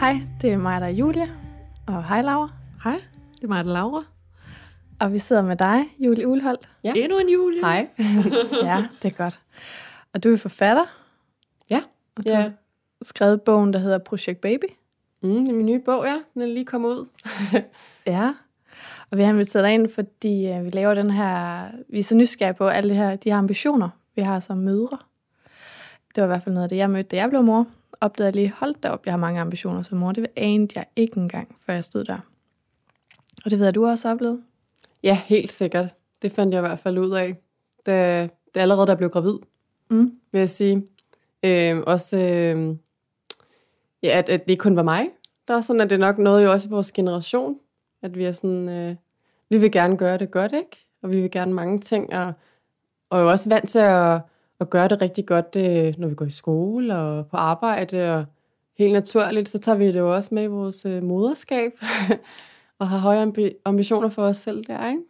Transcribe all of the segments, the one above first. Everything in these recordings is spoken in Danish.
Hej, det er mig, der er Julie. Og hej, Laura. Hej, det er mig, der er Laura. Og vi sidder med dig, Julie Ugelhold. Ja. Endnu en Julie. Hej. Ja, det er godt. Og du er forfatter. Ja. Og du har skrevet bogen, der hedder Project Baby. Det er min nye bog, ja. Den er lige kommet ud. Ja. Og vi har inviteret dig ind, fordi vi laver den her... Vi er så nysgerrige på alle de her ambitioner, vi har som mødre. Det var i hvert fald noget af det, jeg mødte, da jeg blev mor. Opdagede jeg lige, hold da op, jeg har mange ambitioner som mor. Det anede jeg ikke engang, før jeg stod der. Og det ved jeg, du også oplevede. Ja, helt sikkert. Det fandt jeg i hvert fald ud af, da allerede der blev gravid, vil jeg sige. At det ikke kun var mig. Der er sådan, at det nok noget jo også i vores generation, at vi er sådan, vi vil gerne gøre det godt, ikke? Og vi vil gerne mange ting, og jo også vant til at gøre det rigtig godt, når vi går i skole og på arbejde, og helt naturligt, så tager vi det jo også med i vores moderskab, og har høje ambitioner for os selv der, ikke?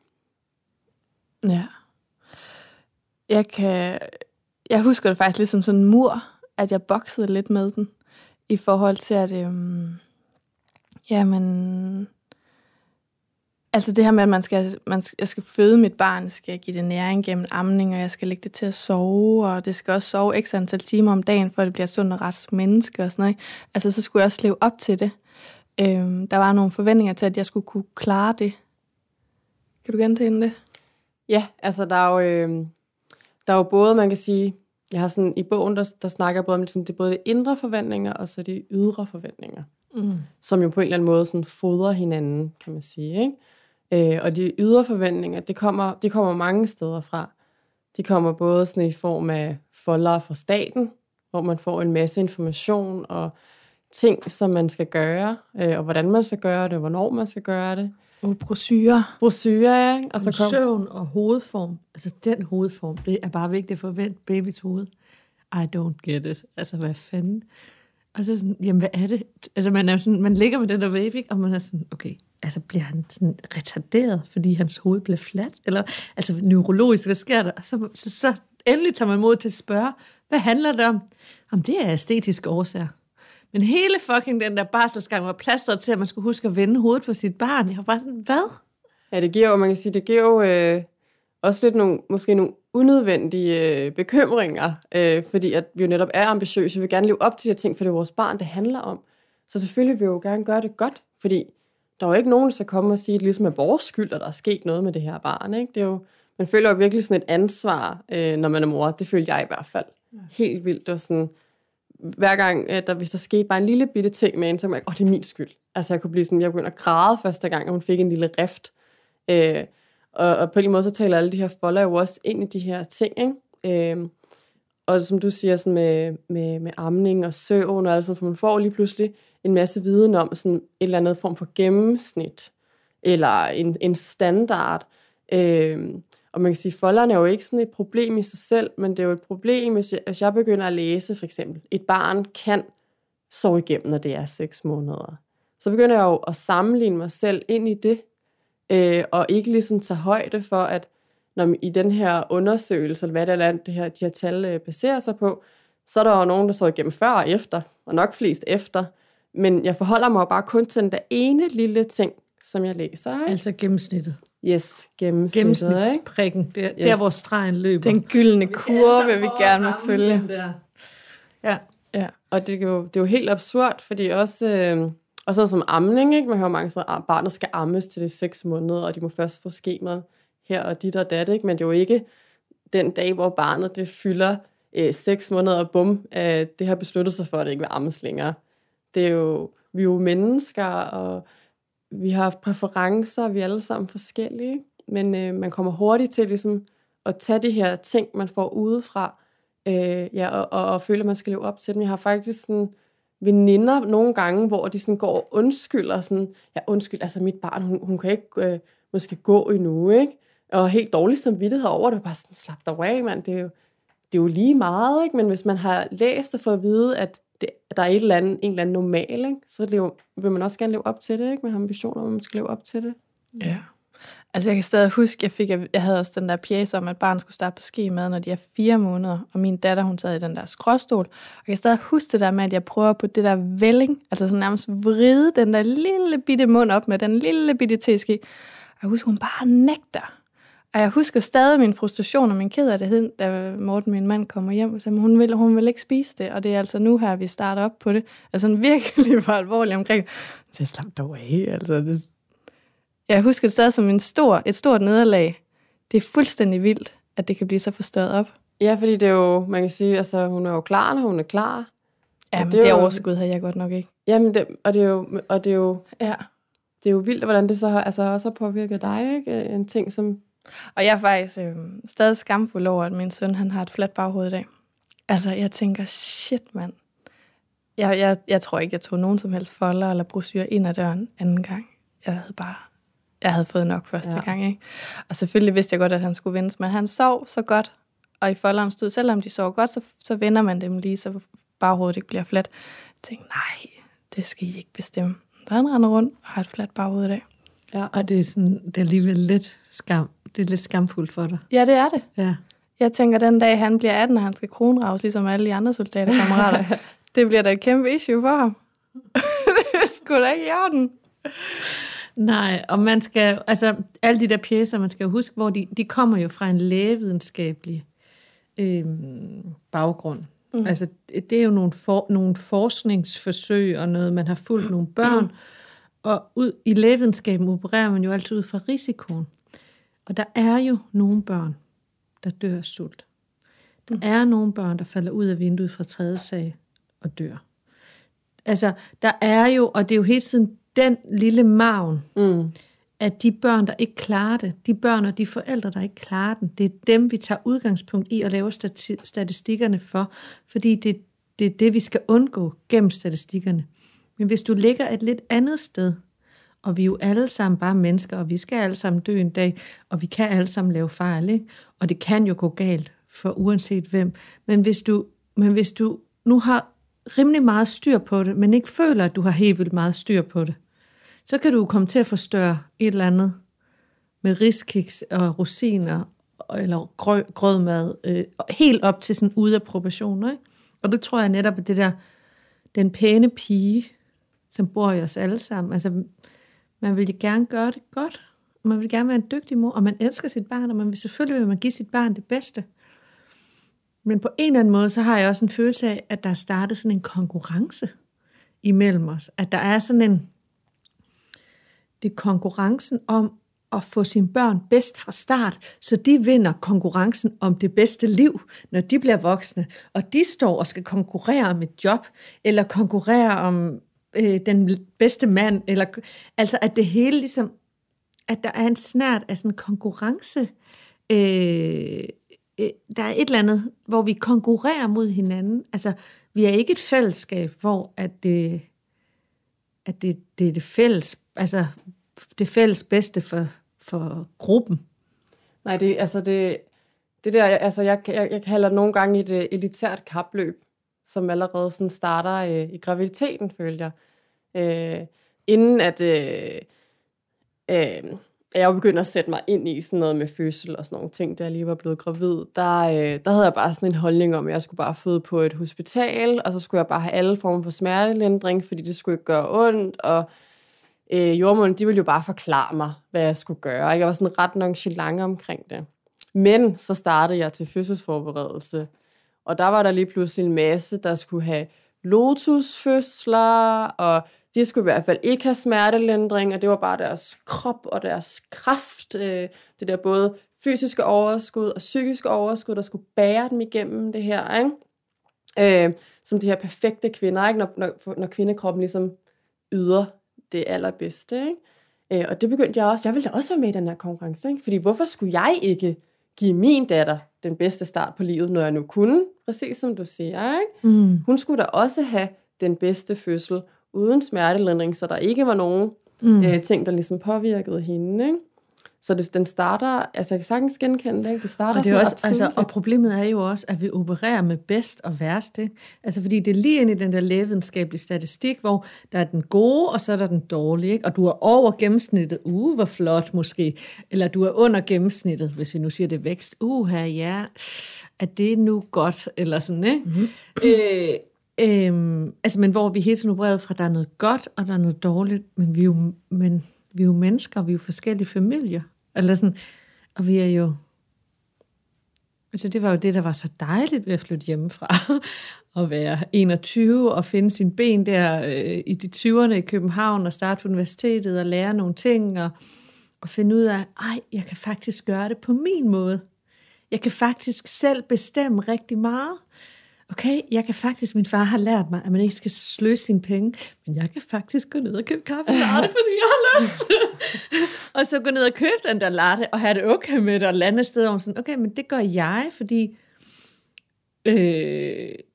Ja. Jeg husker det faktisk lidt som sådan en mur, at jeg boksede lidt med den, i forhold til at, altså det her med, at jeg skal føde mit barn, skal jeg give det næring gennem amning, og jeg skal lægge det til at sove, og det skal også sove ekstra antal timer om dagen, for at det bliver et sundt og rask menneske og sådan noget. Altså så skulle jeg også leve op til det. Der var nogle forventninger til, at jeg skulle kunne klare det. Kan du gentage det? Ja, altså der er jo både, man kan sige, jeg har sådan i bogen, der snakker både om sådan, det er både de indre forventninger, og så de ydre forventninger, som jo på en eller anden måde sådan fodrer hinanden, kan man sige, ikke? Og de ydre forventninger, det kommer mange steder fra. De kommer både sådan i form af foldere fra staten, hvor man får en masse information og ting, som man skal gøre, og hvordan man skal gøre det, og hvornår man skal gøre det. Og brosyrer. Brosyrer, ja. Og så søvn og hovedform. Altså den hovedform, det er bare vigtigt at forvente babys hoved. I don't get it. Altså hvad fanden? Og så sådan, jamen hvad er det? Altså man er sådan, man ligger med den der baby, og man er sådan, okay, altså bliver han sådan retarderet, fordi hans hoved bliver fladt? Eller altså neurologisk, hvad sker der? Og så endelig tager man mod til at spørge, hvad handler det om? Jamen det er æstetiske årsager. Men hele fucking den der barselsgang var plastret til, at man skulle huske at vende hovedet på sit barn. Jeg var bare sådan, hvad? Ja, det giver jo, man kan sige, også lidt nogle unødvendige bekymringer, fordi at vi jo netop er ambitiøse, vi vil gerne leve op til de her ting, for det er vores barn, det handler om. Så selvfølgelig vil vi jo gerne gøre det godt, fordi der er jo ikke nogen, der skal komme og sige, at ligesom er vores skyld, at der er sket noget med det her barn, ikke? Det er jo, man føler jo virkelig sådan et ansvar, når man er mor. Det følte jeg i hvert fald. Helt vildt og sådan... Hver gang, hvis der skete bare en lille bitte ting med en, så kunne jeg, det er min skyld. Altså, jeg kunne blive sådan, jeg begyndte at græde første gang, og hun fik en lille rift. Og på en måde, så taler alle de her folder jo også ind i de her ting, ikke? Og som du siger, sådan med amning og søvn og alt sådan, for man får lige pludselig en masse viden om sådan et eller andet form for gennemsnit, eller en standard. Og man kan sige, at folderne er jo ikke sådan et problem i sig selv, men det er jo et problem, hvis jeg begynder at læse, for eksempel, et barn kan sove igennem, når det er 6 måneder. Så begynder jeg jo at sammenligne mig selv ind i det, og ikke ligesom tage højde for, at når i den her undersøgelse, eller hvad det er, de her tal baserer sig på, så er der jo nogen, der sover igennem før og efter, og nok flest efter. Men jeg forholder mig bare kun til den der ene lille ting, som jeg læser. Ikke? Altså gennemsnittet. Yes, gennemsnitsprikken. Det er yes. Der, hvor stregen løber. Den gyldne kurve, vi gerne vil følge. Ja. Og det er jo helt absurd, fordi også, og så som amning, ikke? Man har jo mange steder, at barnet skal ammes til det 6 måneder, og de må først få skemaet her og dit og dat, ikke? Men det er jo ikke den dag, hvor barnet det fylder 6 måneder, og bum, det har besluttet sig for, at det ikke vil ammes længere. Det er jo, vi er jo mennesker, og vi har præferencer, vi er alle sammen forskellige, men man kommer hurtigt til ligesom, at tage de her ting, man får udefra, og føler, at man skal leve op til dem. Jeg har faktisk sådan, veninder nogle gange, hvor de sådan, går og undskylder, sådan, ja undskyld, altså mit barn, hun kan ikke måske gå endnu, ikke? Og helt dårligt samvittighed over det, og bare sådan, slap dig af, mand, det er jo lige meget, ikke? Men hvis man har læst og fået at vide, at der er en eller anden normal, ikke? Så vil man også gerne leve op til det, ikke? Man har ambitioner, om man skal leve op til det. Ja. Altså jeg kan stadig huske, jeg havde også den der pjæse om, at barnet skulle starte på skemad, når de er 4 måneder, og min datter, hun sad i den der skråstol. Og jeg kan stadig huske det der med, at jeg prøver på det der vælling, altså sådan nærmest vride den der lille bitte mund op med den lille bitte teske. Og jeg husker, hun bare nægter. Og jeg husker stadig min frustration og min ked af det, da Morten, min mand, kommer hjem og siger, hun vil ikke spise det, og det er altså nu her, vi starter op på det. Altså han virkelig var alvorlig omkring. Så jeg slap dog af, altså det... Jeg husker det stadig som et stort nederlag. Det er fuldstændig vildt, at det kan blive så forstørret op. Ja, fordi det er jo, man kan sige, altså hun er jo klar, når hun er klar. Ja, men det overskud havde jeg godt nok ikke. Jamen, det er jo vildt, hvordan det så har, altså, også har påvirket dig, ikke? En ting som... Og jeg er faktisk stadig skamfuld over, at min søn, han har et fladt baghoved i dag. Altså, jeg tænker, shit, mand. Jeg tror ikke, jeg tog nogen som helst folder eller brosyrer ind ad døren anden gang. Jeg havde fået nok første gang, ikke? Og selvfølgelig vidste jeg godt, at han skulle vendes, men han sov så godt, og i folderen stod, selvom de sov godt, så vender man dem lige, så baghovedet ikke bliver fladt. Jeg tænkte, nej, det skal I ikke bestemme. Så han render rundt og har et fladt baghoved i dag. Ja. Og det er, sådan, det er alligevel lidt skam. Det er lidt skamfuldt for dig. Ja, det er det. Ja. Jeg tænker, den dag han bliver 18, og han skal kronraves, ligesom alle de andre soldaterkammerater, det bliver da et kæmpe issue for ham. Det er sgu da ikke i orden. Nej, og man skal, altså alle de der pjæser, man skal jo huske, hvor de kommer jo fra en lægevidenskabelig baggrund. Mm. Altså det er jo nogle forskningsforsøg og noget, man har fulgt nogle børn, og ud i lægevidenskaben opererer man jo altid ud fra risikoen. Og der er jo nogle børn, der dør af sult. Der er nogle børn, der falder ud af vinduet fra 3. sal og dør. Altså, der er jo, og det er jo hele tiden den lille margen, at de børn, der ikke klarer det, de børn og de forældre, der ikke klarer den, det er dem, vi tager udgangspunkt i og laver statistikkerne for, fordi det er det, vi skal undgå gennem statistikkerne. Men hvis du ligger et lidt andet sted, og vi er jo alle sammen bare mennesker, og vi skal alle sammen dø en dag, og vi kan alle sammen lave fejl, ikke? Og det kan jo gå galt for uanset hvem. Men hvis du nu har rimelig meget styr på det, men ikke føler, at du har helt vildt meget styr på det, så kan du komme til at forstørre et eller andet med riskiks og rosiner, eller grødmad, helt op til sådan ude af proportioner, ikke? Og det tror jeg netop, at det der, den pæne pige, som bor i os alle sammen, altså... Man vil gerne gøre det godt, man vil gerne være en dygtig mor, og man elsker sit barn, og man vil selvfølgelig give sit barn det bedste. Men på en eller anden måde, så har jeg også en følelse af, at der er startet sådan en konkurrence imellem os. At der er sådan en... Det er konkurrencen om at få sine børn bedst fra start, så de vinder konkurrencen om det bedste liv, når de bliver voksne, og de står og skal konkurrere om et job, eller konkurrere om... den bedste mand, eller altså at det hele ligesom, at der er en snert af sådan en konkurrence, der er et eller andet, hvor vi konkurrerer mod hinanden. Altså vi er ikke et fællesskab, hvor at det er det fælles, altså det fælles bedste for gruppen. Nej, det altså det der, altså jeg kalder nogle gange et elitært kapløb, som allerede sådan starter i graviditeten, føler jeg. Inden at jeg jo begyndte at sætte mig ind i sådan noget med fødsel og sådan nogle ting, da jeg lige var blevet gravid, der havde jeg bare sådan en holdning om, at jeg skulle bare føde på et hospital, og så skulle jeg bare have alle former for smertelindring, fordi det skulle ikke gøre ondt, og jordemoderen, de ville jo bare forklare mig, hvad jeg skulle gøre. Jeg var sådan ret nonchalant omkring det. Men så startede jeg til fødselsforberedelse, og der var der lige pludselig en masse, der skulle have lotusfødsler, og de skulle i hvert fald ikke have smertelindring, og det var bare deres krop og deres kraft, det der både fysiske overskud og psykiske overskud, der skulle bære dem igennem det her, ikke? Som de her perfekte kvinder, ikke? Når kvindekroppen ligesom yder det allerbedste, ikke? Og det begyndte jeg også. Jeg ville da også være med i den her konkurrence, ikke? Fordi hvorfor skulle jeg ikke give min datter den bedste start på livet, når jeg nu kunne, præcis som du siger, ikke? Hun skulle da også have den bedste fødsel, uden smertelindring, så der ikke var nogen ting, der ligesom påvirkede hende, ikke? Så det, den starter, altså jeg kan sagtens genkende det, ikke? Det starter og det er også, altså, og problemet er jo også, at vi opererer med bedst og værst, ikke? Altså fordi det er lige ind i den der lægevidenskabelige statistik, hvor der er den gode, og så er der den dårlige, ikke? Og du er over gennemsnittet, hvor flot måske, eller du er under gennemsnittet, hvis vi nu siger det vækst, her ja, er det nu godt, eller sådan, ikke? Mm-hmm. Altså, men hvor vi hele tiden opererede fra, der er noget godt, og der er noget dårligt, men vi er jo mennesker, og vi er jo forskellige familier. Eller sådan, og vi er jo... Altså, det var jo det, der var så dejligt ved at flytte hjemmefra. At være 21 og finde sine ben der i de 20'erne i København og starte på universitetet og lære nogle ting og finde ud af, ej, jeg kan faktisk gøre det på min måde. Jeg kan faktisk selv bestemme rigtig meget. Okay, jeg kan faktisk, min far har lært mig, at man ikke skal sløse sine penge, men jeg kan faktisk gå ned og købe kaffe latte, fordi jeg har lyst. Og så gå ned og købe den der latte, og have det okay med det, og lande et sted om sådan, okay, men det gør jeg, fordi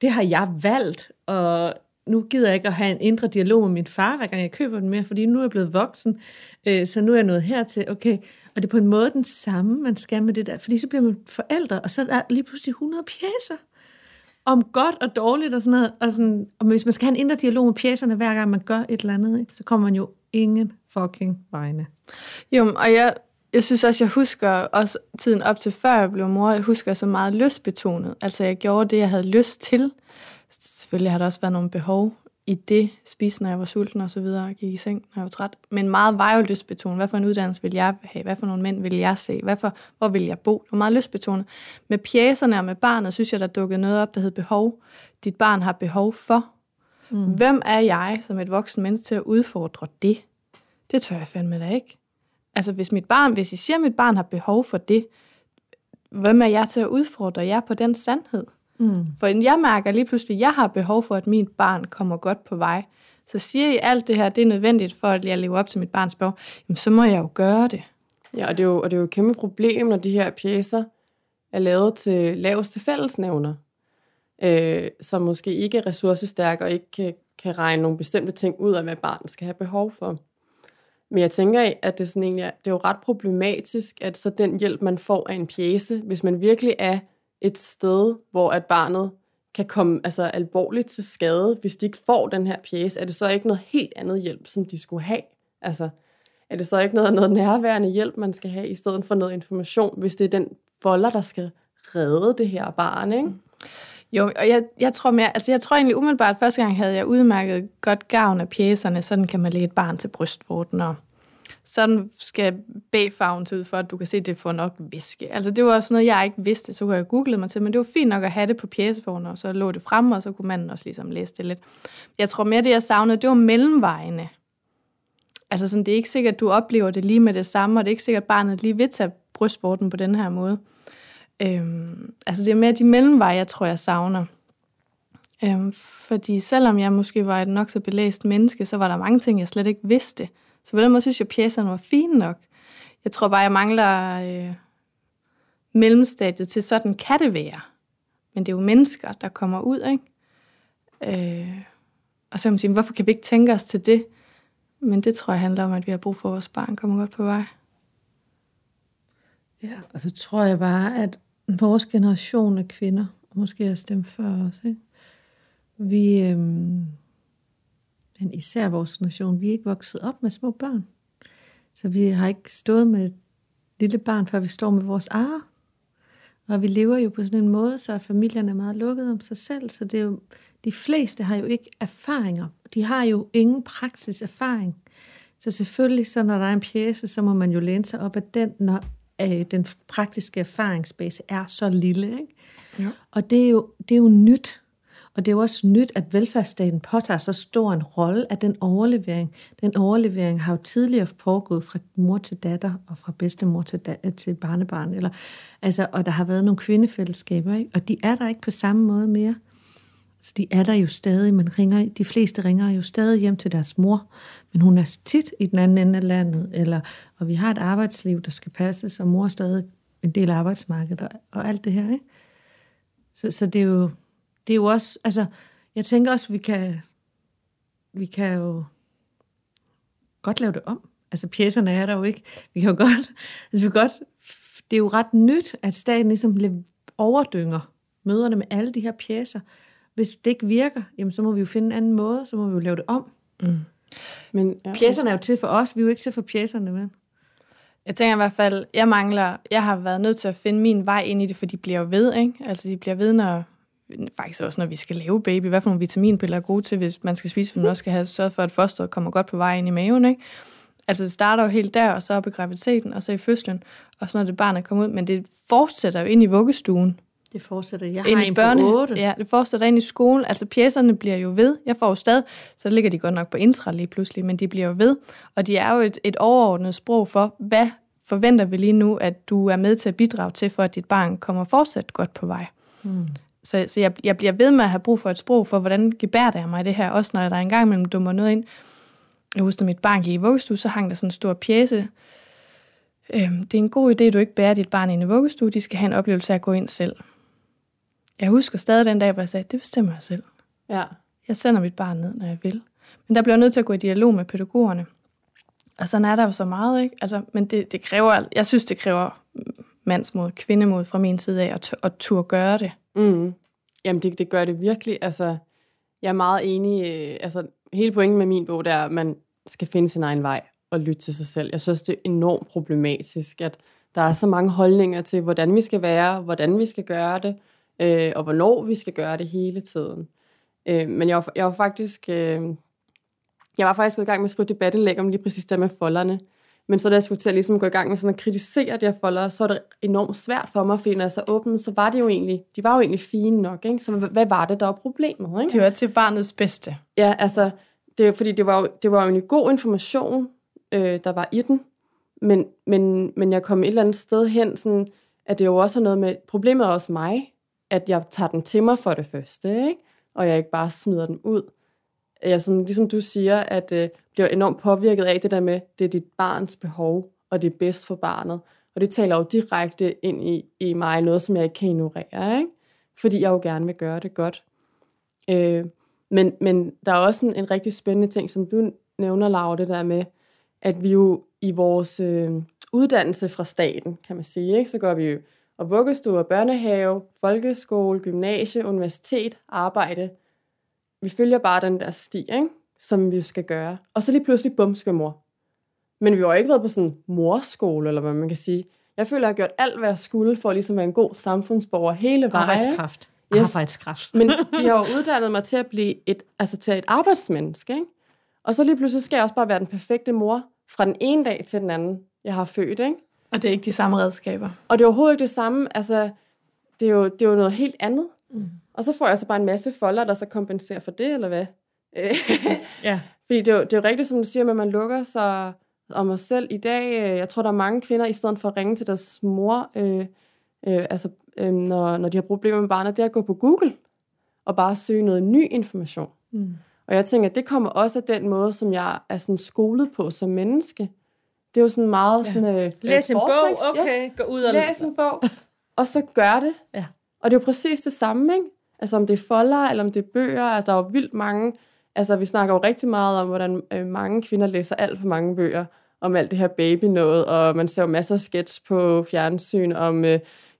det har jeg valgt, og nu gider jeg ikke at have en indre dialog med min far, hver gang jeg køber den mere, fordi nu er jeg blevet voksen, så nu er jeg nået hertil, okay, og det er på en måde den samme, man skal med det der, fordi så bliver man forældre, og så er der lige pludselig 100 pjæser, om godt og dårligt og sådan noget. Og hvis man skal have en indre dialog med pjæserne, hver gang man gør et eller andet, ikke, så kommer man jo ingen fucking vegne. Jo, og jeg synes også, jeg husker også tiden op til før jeg blev mor, jeg husker så meget lystbetonet. Altså jeg gjorde det, jeg havde lyst til. Selvfølgelig har der også været nogle behov i det. Spise, når jeg var sulten og så videre, og gik i seng, når jeg var træt. Men meget var jo lystbetonet. Hvad for en uddannelse ville jeg have? Hvad for nogle mænd ville jeg se? Hvor ville jeg bo? Det var meget lystbetonet. Med pjæserne og med barnet, synes jeg, der dukkede noget op, der hed behov. Dit barn har behov for. Mm. Hvem er jeg som et voksen menneske til at udfordre det? Det tør jeg fandme da ikke. Altså, hvis I siger, at mit barn har behov for det, hvem er jeg til at udfordre jer på den sandhed? Mm. For jeg mærker lige pludselig, at jeg har behov for, at mit barn kommer godt på vej. Så siger I, alt det her, det er nødvendigt for, at jeg lever op til mit barns behov. Jamen, så må jeg jo gøre det. Ja, og det er jo et kæmpe problem, når de her pjecer er lavet til laveste fællesnævner, som måske ikke er ressourcestærke og ikke kan regne nogle bestemte ting ud af, hvad barnet skal have behov for. Men jeg tænker, at det, sådan egentlig er, det er jo ret problematisk, at så den hjælp, man får af en pjece, hvis man virkelig er et sted, hvor at barnet kan komme altså alvorligt til skade, hvis de ikke får den her pjece, er det så ikke noget helt andet hjælp, som de skulle have? Altså, er det så ikke noget nærværende hjælp, man skal have, i stedet for noget information, hvis det er den folder, der skal redde det her barn, ikke? Jo, og jeg tror egentlig umiddelbart, at første gang havde jeg udmærket godt gavn af pjecerne, sådan kan man lægge et barn til brystvorten, og sådan skal bagfarven til ud for, at du kan se, at det får nok væske. Altså det var også noget, jeg ikke vidste, så kunne jeg google mig til, men det var fint nok at have det på pjeceformen, og så lå det fremme, og så kunne manden også ligesom læse det lidt. Jeg tror mere, det jeg savnede, det var mellemvejene. Altså sådan, det er ikke sikkert, at du oplever det lige med det samme, og det er ikke sikkert, at barnet lige vil tage brystvorten på den her måde. Altså det er mere de mellemveje, jeg tror, jeg savner. Fordi selvom jeg måske var et nok så belæst menneske, så var der mange ting, jeg slet ikke vidste. Så på den måde synes jeg, at pjecerne var fine nok. Jeg tror bare, jeg mangler mellemstadiet til, sådan kan det være. Men det er jo mennesker, der kommer ud, ikke? Og så kan man sige, hvorfor kan vi ikke tænke os til det? Men det tror jeg handler om, at vi har brug for, at vores barn kommer godt på vej. Ja, og så tror jeg bare, at vores generation af kvinder, måske også dem før os, ikke? Men især vores generation, vi er ikke vokset op med små børn. Så vi har ikke stået med et lille barn, før vi står med vores eget. Og vi lever jo på sådan en måde, så familierne er meget lukket om sig selv, så det er jo, de fleste har jo ikke erfaringer. De har jo ingen praksiserfaring. Så selvfølgelig, så når der er en pjece, så må man jo læne sig op af den, når den praktiske erfaringsbase er så lille, ikke? Ja. Og det er jo nyt. Og det er jo også nyt, at velfærdsstaten påtager så stor en rolle, at den overlevering, har jo tidligere foregået fra mor til datter, og fra bedstemor til barnebarn. Eller, altså, og der har været nogle kvindefællesskaber, ikke? Og de er der ikke på samme måde mere. Så de er der jo stadig. De fleste ringer jo stadig hjem til deres mor, men hun er tit i den anden ende af landet. Og vi har et arbejdsliv, der skal passes, og mor er stadig en del af arbejdsmarkedet, og alt det her, ikke? Så det er jo... Det er jo også, altså, jeg tænker også, vi kan jo godt lave det om. Altså pjecerne er der jo ikke. Vi kan godt, det er jo ret nyt, at staten ligesom overdynger møderne med alle de her pjecer. Hvis det ikke virker, jamen, så må vi jo finde en anden måde, så må vi jo lave det om. Mm. Men ja, pjecerne er jo til for os, vi er jo ikke til for pjecerne, vel? Jeg tænker i hvert fald, jeg har været nødt til at finde min vej ind i det, for de bliver jo ved, ikke? Altså de bliver ved, faktisk også når vi skal lave baby, hvad for nogle vitaminpiller er gode til, hvis man skal spise, men også skal have sørget for, at fosteret kommer godt på vej ind i maven, ikke? Altså det starter jo helt der, og så op i graviditeten, og så i fødslen, og så når det barn er kommet ud, men det fortsætter jo ind i vuggestuen. Det fortsætter. Jeg har en på 8. Ja, det fortsætter ind i skolen. Altså pjecerne bliver jo ved. Jeg får jo stadig, så ligger de godt nok på intra lige pludselig, men de bliver jo ved. Og de er jo et overordnet sprog for, hvad forventer vi lige nu, at du er med til at bidrage til, for at dit barn kommer fortsat godt på vej. Mm. Så jeg bliver ved med at have brug for et sprog for, hvordan gebærder jeg mig i det her, også når der engang mellem dummer noget ind. Jeg husker, at mit barn gik i vuggestue, så hang der sådan en stor pjece. Det er en god idé, du ikke bærer dit barn ind i vuggestue. De skal have en oplevelse af at gå ind selv. Jeg husker stadig den dag, hvor jeg sagde, det bestemmer jeg selv. Ja. Jeg sender mit barn ned, når jeg vil. Men der bliver jeg nødt til at gå i dialog med pædagogerne. Og sådan er der jo så meget, ikke? Altså, men det kræver, jeg synes, det kræver mandsmod, kvindemod fra min side af, at turde gøre det. Mm. Jamen, det gør det virkelig. Altså, jeg er meget enig. Altså, hele pointen med min bog, det er, at man skal finde sin egen vej og lytte til sig selv. Jeg synes, det er enormt problematisk, at der er så mange holdninger til, hvordan vi skal være, hvordan vi skal gøre det, og hvornår vi skal gøre det hele tiden. Men jeg var faktisk gået i gang med at skrive debatindlæg om lige præcis det med folderne. Men så da jeg skulle til at ligesom gå i gang med sådan at kritisere de her folder, så var det enormt svært for mig, fordi når jeg så åbnede, så var de var jo egentlig fine nok, ikke? Så hvad var det, der var problemet? Ikke? Det var til barnets bedste. Ja, altså, fordi det var jo en god information, der var i den, men jeg kom et eller andet sted hen, sådan, at det jo også er noget med, problemet er også mig, at jeg tager den til mig for det første, ikke? Og jeg ikke bare smider den ud. Jeg, som, ligesom du siger, at bliver enormt påvirket af det der med, det er dit barns behov, og det er bedst for barnet. Og det taler jo direkte ind i mig, noget som jeg ikke kan ignorere, ikke? Fordi jeg jo gerne vil gøre det godt. Men der er også en rigtig spændende ting, som du nævner, Laura, det der med, at vi jo i vores uddannelse fra staten, kan man sige, ikke? Så går vi jo og vuggestue og børnehave, folkeskole, gymnasie, universitet, arbejde. Vi følger bare den der sti, ikke? Som vi skal gøre. Og så lige pludselig, bum, skal mor. Men vi har jo ikke været på sådan morskole, eller hvad man kan sige. Jeg føler, jeg har gjort alt, hvad jeg skulle, for at ligesom være en god samfundsborger hele vejen. Arbejdskraft. Men de har jo uddannet mig til at blive til et arbejdsmenneske, ikke? Og så lige pludselig skal jeg også bare være den perfekte mor, fra den ene dag til den anden, jeg har født, ikke? Og det er ikke de samme redskaber. Og det er overhovedet ikke det samme. Altså, det er jo noget helt andet. Mm. Og så får jeg så bare en masse folder, der så kompenserer for det, eller hvad? Ja. Fordi det er jo rigtigt, som du siger, at man lukker sig om mig selv i dag. Jeg tror, der er mange kvinder, i stedet for at ringe til deres mor, når de har problemer med barnet, det er at gå på Google og bare søge noget ny information. Mm. Og jeg tænker, at det kommer også af den måde, som jeg er sådan skolet på som menneske. Det er jo sådan meget sådan... Læs en bog, okay, yes. Gå ud og læs en bog, og så gør det. Ja. Og det er jo præcis det samme, ikke? Altså om det er folder, eller om det er bøger, altså der er jo vildt mange... Altså vi snakker jo rigtig meget om, hvordan mange kvinder læser alt for mange bøger, om alt det her baby-noget, og man ser jo masser af sketch på fjernsyn om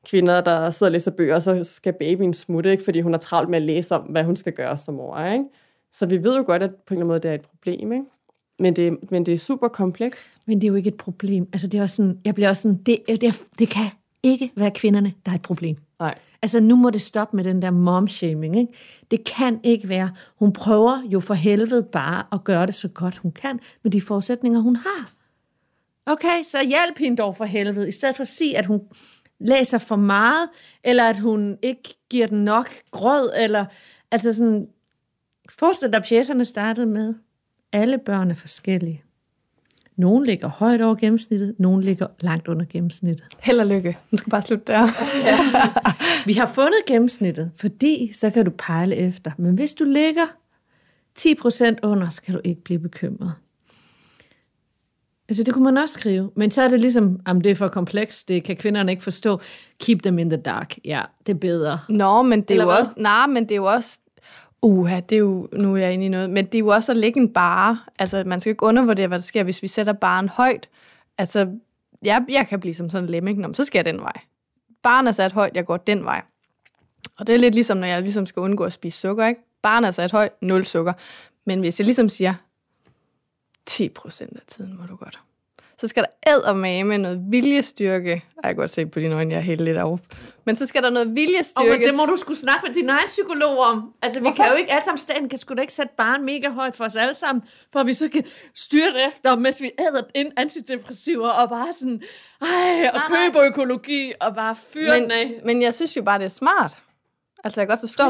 kvinder, der sidder og læser bøger, og så skal babyen smutte, ikke? Fordi hun er travlt med at læse om, hvad hun skal gøre som mor, ikke? Så vi ved jo godt, at på en eller anden måde, det er et problem, ikke? Men det er super komplekst. Men det er jo ikke et problem. Altså det er også sådan, jeg bliver også sådan, det kan ikke være kvinderne, der er et problem. Nej. Altså nu må det stoppe med den der momshaming, ikke? Det kan ikke være. Hun prøver jo for helvede bare at gøre det så godt hun kan, med de forudsætninger hun har. Okay, så hjælp hende dog for helvede, i stedet for at sige, at hun læser for meget, eller at hun ikke giver den nok grød, eller altså sådan, forestil dig, pjecerne startede med. Alle børn er forskellige. Nogle ligger højt over gennemsnittet, nogle ligger langt under gennemsnittet. Held og lykke. Nu skal bare slutte der. Ja. Vi har fundet gennemsnittet, fordi så kan du pejle efter. Men hvis du ligger 10% under, så kan du ikke blive bekymret. Altså det kunne man også skrive. Men så er det ligesom, om det er for komplekst, det kan kvinderne ikke forstå. Keep them in the dark. Ja, det er bedre. Nå, men det er jo også... det er jo, nu er jeg inde i noget, men det er jo også at lægge en barre, altså man skal ikke undervurdere, hvad der sker, hvis vi sætter barren højt, altså jeg kan blive som sådan en lemming, så skal jeg den vej. Barren er sat højt, jeg går den vej. Og det er lidt ligesom, når jeg ligesom skal undgå at spise sukker, ikke? Barren er sat højt, 0 sukker. Men hvis jeg ligesom siger, 10% af tiden må du godt. Så skal der eddermame med noget viljestyrke. Ej, jeg kan godt se på dine øjne, jeg er helt lidt over. Men så skal der noget viljestyrke. Men det må du skulle snakke med din egen psykolog om. Altså, vi kan jo ikke alle sammen, staten kan sgu da ikke sætte barren mega højt for os alle sammen, for vi så kan styre efter, mens vi æder ind antidepressiver og bare sådan, og købe økologi og bare fyre den af. Men jeg synes jo bare, det er smart. Altså, jeg kan godt forstå,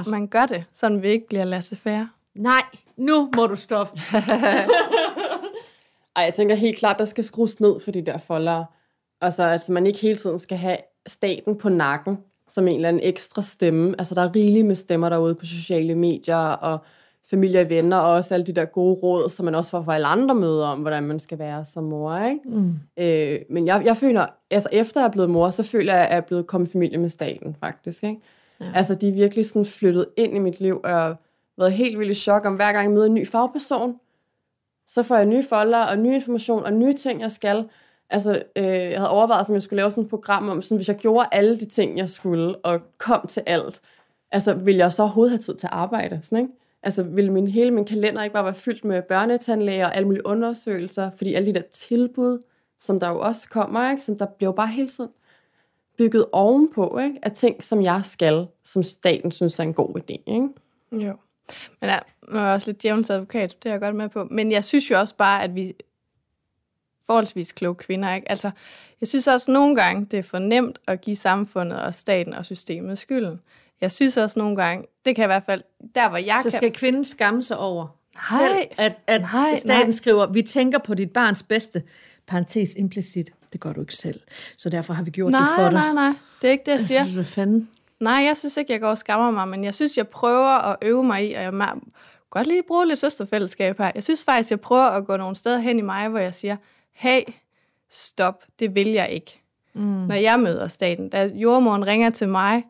at man gør det, sådan vi ikke bliver laissez-faire. Nej, nu må du stoppe. Ej, jeg tænker helt klart, der skal skrues ned for de der foldere. Og så, altså, man ikke hele tiden skal have staten på nakken, som en eller anden ekstra stemme. Altså, der er rigeligt med stemmer derude på sociale medier, og familie og venner, og også alle de der gode råd, som man også får fra alle andre møder om, hvordan man skal være som mor, ikke? Men jeg føler, altså efter jeg er blevet mor, så føler jeg, at jeg er blevet kommet i familie med staten, faktisk, ikke? Ja. Altså, de er virkelig sådan flyttet ind i mit liv, og jeg har været helt vildt i chok om, hver gang jeg møder en ny fagperson, så får jeg nye folder og nye information og nye ting, jeg skal. Altså, jeg havde overvejet, at jeg skulle lave sådan et program om, sådan, hvis jeg gjorde alle de ting, jeg skulle, og kom til alt, altså, ville jeg så overhovedet have tid til at arbejde? Sådan, ikke? Altså, ville hele min kalender ikke bare være fyldt med børnetandlæger og alle mulige undersøgelser, fordi alle de der tilbud, som der jo også kommer, ikke? Som der bliver bare hele tiden bygget ovenpå, ikke? Af ting, som jeg skal, som staten synes er en god idé. Ikke? Jo. Men jeg er også lidt djævelens advokat, det er jeg godt med på. Men jeg synes jo også bare, at vi forholdsvis kloge kvinder, ikke? Altså, jeg synes også nogle gange, det er for nemt at give samfundet og staten og systemet skylden. Jeg synes også nogle gange, det kan i hvert fald, der hvor jeg så kan... Så skal kvinden skamme sig over, nej, selv at staten skriver, vi tænker på dit barns bedste, parentes implicit, det gør du ikke selv. Så derfor har vi gjort det for dig. Nej, det er ikke det, jeg siger. Altså, hvad fanden? Nej, jeg synes ikke, jeg går og skammer mig, men jeg synes, jeg prøver at øve mig i, og jeg kan godt lige bruge lidt søsterfællesskab her. Jeg synes faktisk, jeg prøver at gå nogle steder hen i mig, hvor jeg siger, hey, stop, det vil jeg ikke. Når jeg møder staten, da jordmoren ringer til mig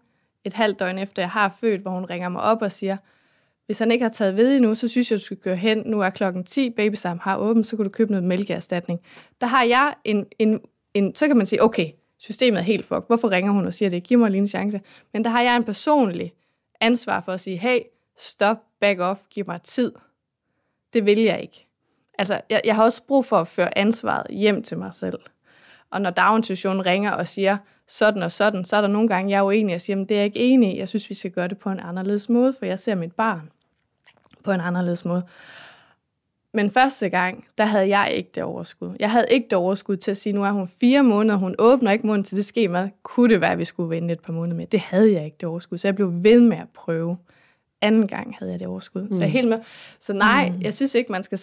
et halvt døgn efter, jeg har født, hvor hun ringer mig op og siger, hvis han ikke har taget ved endnu, så synes jeg, du skal køre hen. Nu er klokken 10, Babysam har åbent, så kan du købe noget mælkeerstatning. Der har jeg så kan man sige, okay, systemet er helt fucked. Hvorfor ringer hun og siger det? Giv mig lige en chance. Men der har jeg en personlig ansvar for at sige, hey, stop, back off, giv mig tid. Det vil jeg ikke. Altså, jeg har også brug for at føre ansvaret hjem til mig selv. Og når daginstitutionen ringer og siger sådan og sådan, så er der nogle gange, jeg er uenig og siger, men det er jeg ikke enig i. Jeg synes, vi skal gøre det på en anderledes måde, for jeg ser mit barn på en anderledes måde. Men første gang, der havde jeg ikke det overskud. Jeg havde ikke det overskud til at sige, nu er hun 4 måneder, hun åbner ikke munden til det skema. Kunne det være, at vi skulle vente et par måneder med? Det havde jeg ikke det overskud, så jeg blev ved med at prøve. Anden gang havde jeg det overskud, så jeg helt med. Så nej, jeg synes ikke, man skal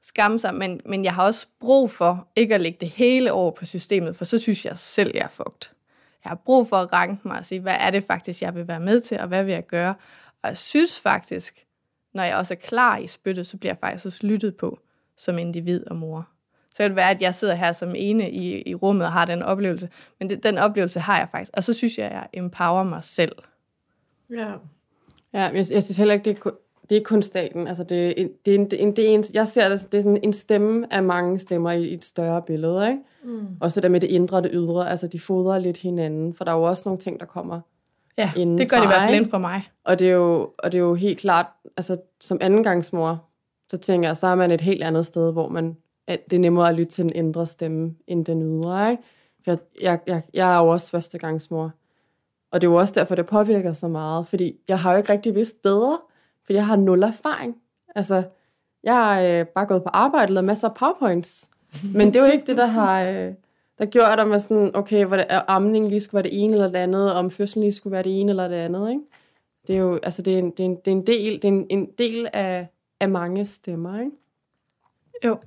skamme sig, men jeg har også brug for ikke at lægge det hele over på systemet, for så synes jeg selv, jeg er fucked. Jeg har brug for at ranke mig og sige, hvad er det faktisk, jeg vil være med til, og hvad vil jeg gøre? Og jeg synes faktisk, når jeg også er klar i spyttet, så bliver jeg faktisk også lyttet på som individ og mor. Så kan det være, at jeg sidder her som ene i rummet og har den oplevelse. Men den oplevelse har jeg faktisk. Og så synes jeg, at jeg empower mig selv. Ja. Ja, jeg synes heller ikke, det er kun staten. Altså, jeg ser det, det er sådan en stemme af mange stemmer i et større billede, ikke? Og så der med det indre og det ydre. Altså, de fodrer lidt hinanden. For der er jo også nogle ting, der kommer. Ja, indenfra, det gør det i hvert fald inden for mig. Og det er jo helt klart, altså som andengangsmor, så tænker jeg, så er man et helt andet sted, hvor man, at det er nemmere at lytte til den indre stemme, end den ydre, ikke? For jeg er jo også førstegangsmor, og det er jo også derfor, det påvirker så meget, fordi jeg har jo ikke rigtig vidst bedre, fordi jeg har 0 erfaring. Altså, jeg har bare gået på arbejde, lavet masser af powerpoints, men det er jo ikke det, der har... Der gjorde der med sådan, okay, hvor amning lige skulle være det ene eller det andet, og om fødslen lige skulle være det ene eller det andet, ikke? Det er jo, altså, det er en del af mange stemmer, ikke? Jo.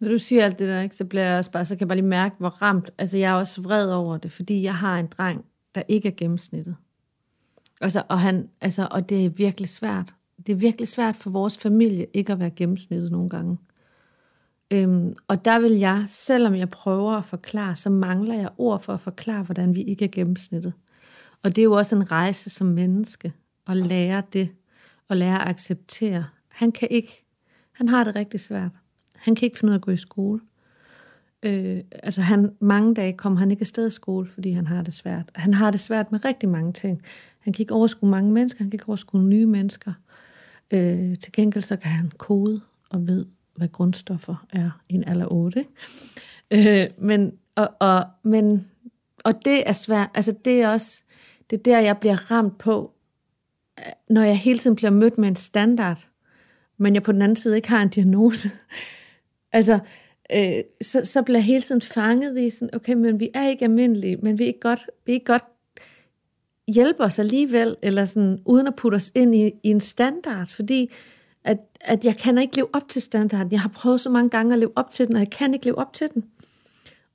Når du siger alt det der, ikke, så bliver jeg også bare, så kan jeg bare lige mærke, hvor ramt. Altså, jeg er også vred over det, fordi jeg har en dreng, der ikke er gennemsnittet. Altså, og det er virkelig svært. Det er virkelig svært for vores familie ikke at være gennemsnittet nogle gange. Og der vil jeg, selvom jeg prøver at forklare, så mangler jeg ord for at forklare, hvordan vi ikke er gennemsnittet. Og det er jo også en rejse som menneske, at lære det. at lære at acceptere. Han har det rigtig svært. Han kan ikke finde ud af at gå i skole. Mange dage kommer han ikke afsted af skole, fordi han har det svært. Han har det svært med rigtig mange ting. Han kan ikke overskue mange mennesker, han kan ikke overskue nye mennesker. Til gengæld så kan han kode og ved, hvad grundstoffer er i en alder 8. Men det er svært. Altså det er der, jeg bliver ramt på, når jeg hele tiden bliver mødt med en standard, men jeg på den anden side ikke har en diagnose. Så bliver jeg hele tiden fanget i sådan, okay, men vi er ikke almindelige, men vi er ikke godt hjælpe os alligevel, eller sådan, uden at putte os ind i en standard, fordi at jeg kan ikke leve op til standarden. Jeg har prøvet så mange gange at leve op til den, og jeg kan ikke leve op til den.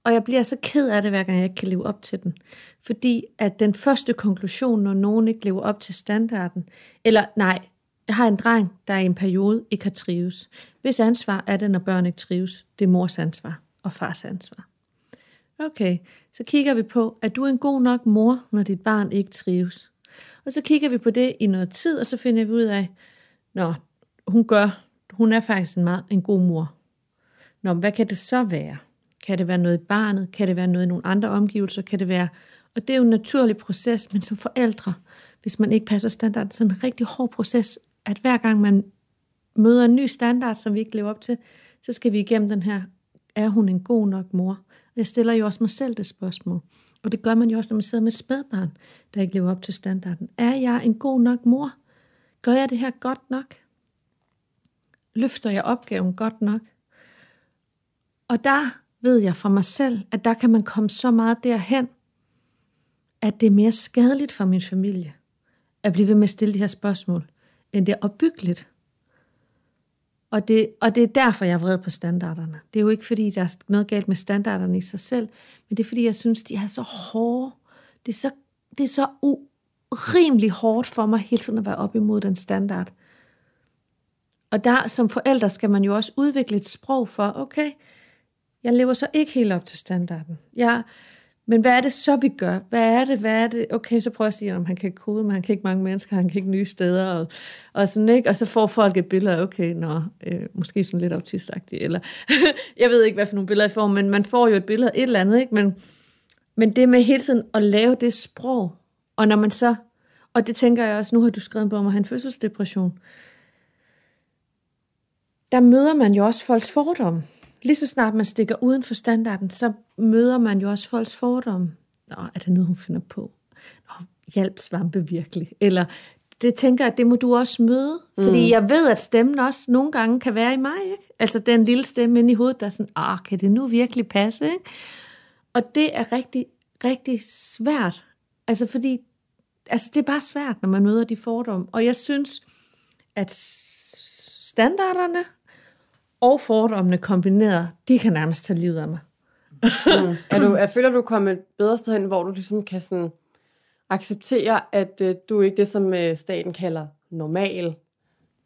Og jeg bliver så ked af det, hver gang jeg ikke kan leve op til den. Fordi at den første konklusion, når nogen ikke lever op til standarden, jeg har en dreng, der i en periode ikke har trives. Hvis ansvar er det, når børn ikke trives, det er mors ansvar og fars ansvar. Okay, så kigger vi på, at du er en god nok mor, når dit barn ikke trives. Og så kigger vi på det i noget tid, og så finder vi ud af, hun er faktisk en god mor. Hvad kan det så være? Kan det være noget i barnet? Kan det være noget i nogle andre omgivelser? Kan det være... Og det er jo en naturlig proces, men som forældre, hvis man ikke passer standarden, så er det en rigtig hård proces, at hver gang man møder en ny standard, som vi ikke lever op til, så skal vi igennem den her, er hun en god nok mor? Jeg stiller jo også mig selv det spørgsmål. Og det gør man jo også, når man sidder med et spædbarn, der ikke lever op til standarden. Er jeg en god nok mor? Gør jeg det her godt nok? Løfter jeg opgaven godt nok? Og der ved jeg fra mig selv, at der kan man komme så meget derhen, at det er mere skadeligt for min familie, at blive ved med at stille de her spørgsmål, end det er opbyggeligt. Og det er derfor, jeg er vred på standarderne. Det er jo ikke, fordi der er noget galt med standarderne i sig selv, men det er, fordi jeg synes, de er så hårde. Det er så urimelig hårdt for mig hele tiden at være op imod den standard. Og der som forældre skal man jo også udvikle et sprog for, okay, jeg lever så ikke helt op til standarden. Men hvad er det så, vi gør? Hvad er det? Okay, så prøver jeg at sige, om han kan ikke kode, men han kan ikke mange mennesker, han kan ikke nye steder, og sådan, ikke? Og så får folk et billede af, okay, måske sådan lidt autistagtigt, eller jeg ved ikke, hvad for nogle billeder jeg får, men man får jo et billede af et eller andet, ikke? Men det med hele tiden at lave det sprog, og når man så, og det tænker jeg også, nu har du skrevet en bog om at have en fødselsdepression, der møder man jo også folks fordomme. Lige så snart man stikker uden for standarden, så møder man jo også folks fordomme. Er det noget, hun finder på? Hjælp svampe virkelig. Eller det tænker jeg, det må du også møde. Fordi jeg ved, at stemmen også nogle gange kan være i mig, ikke? Altså den lille stemme inde i hovedet, der er sådan, kan det nu virkelig passe? Ikke? Og det er rigtig, rigtig svært. Altså fordi, det er bare svært, når man møder de fordomme. Og jeg synes, at standarderne, og fordommene kombineret, de kan nærmest tage livet af mig. Føler du kommer et bedre sted hen, hvor du ligesom kan sådan acceptere, at du ikke er det, som staten kalder normal,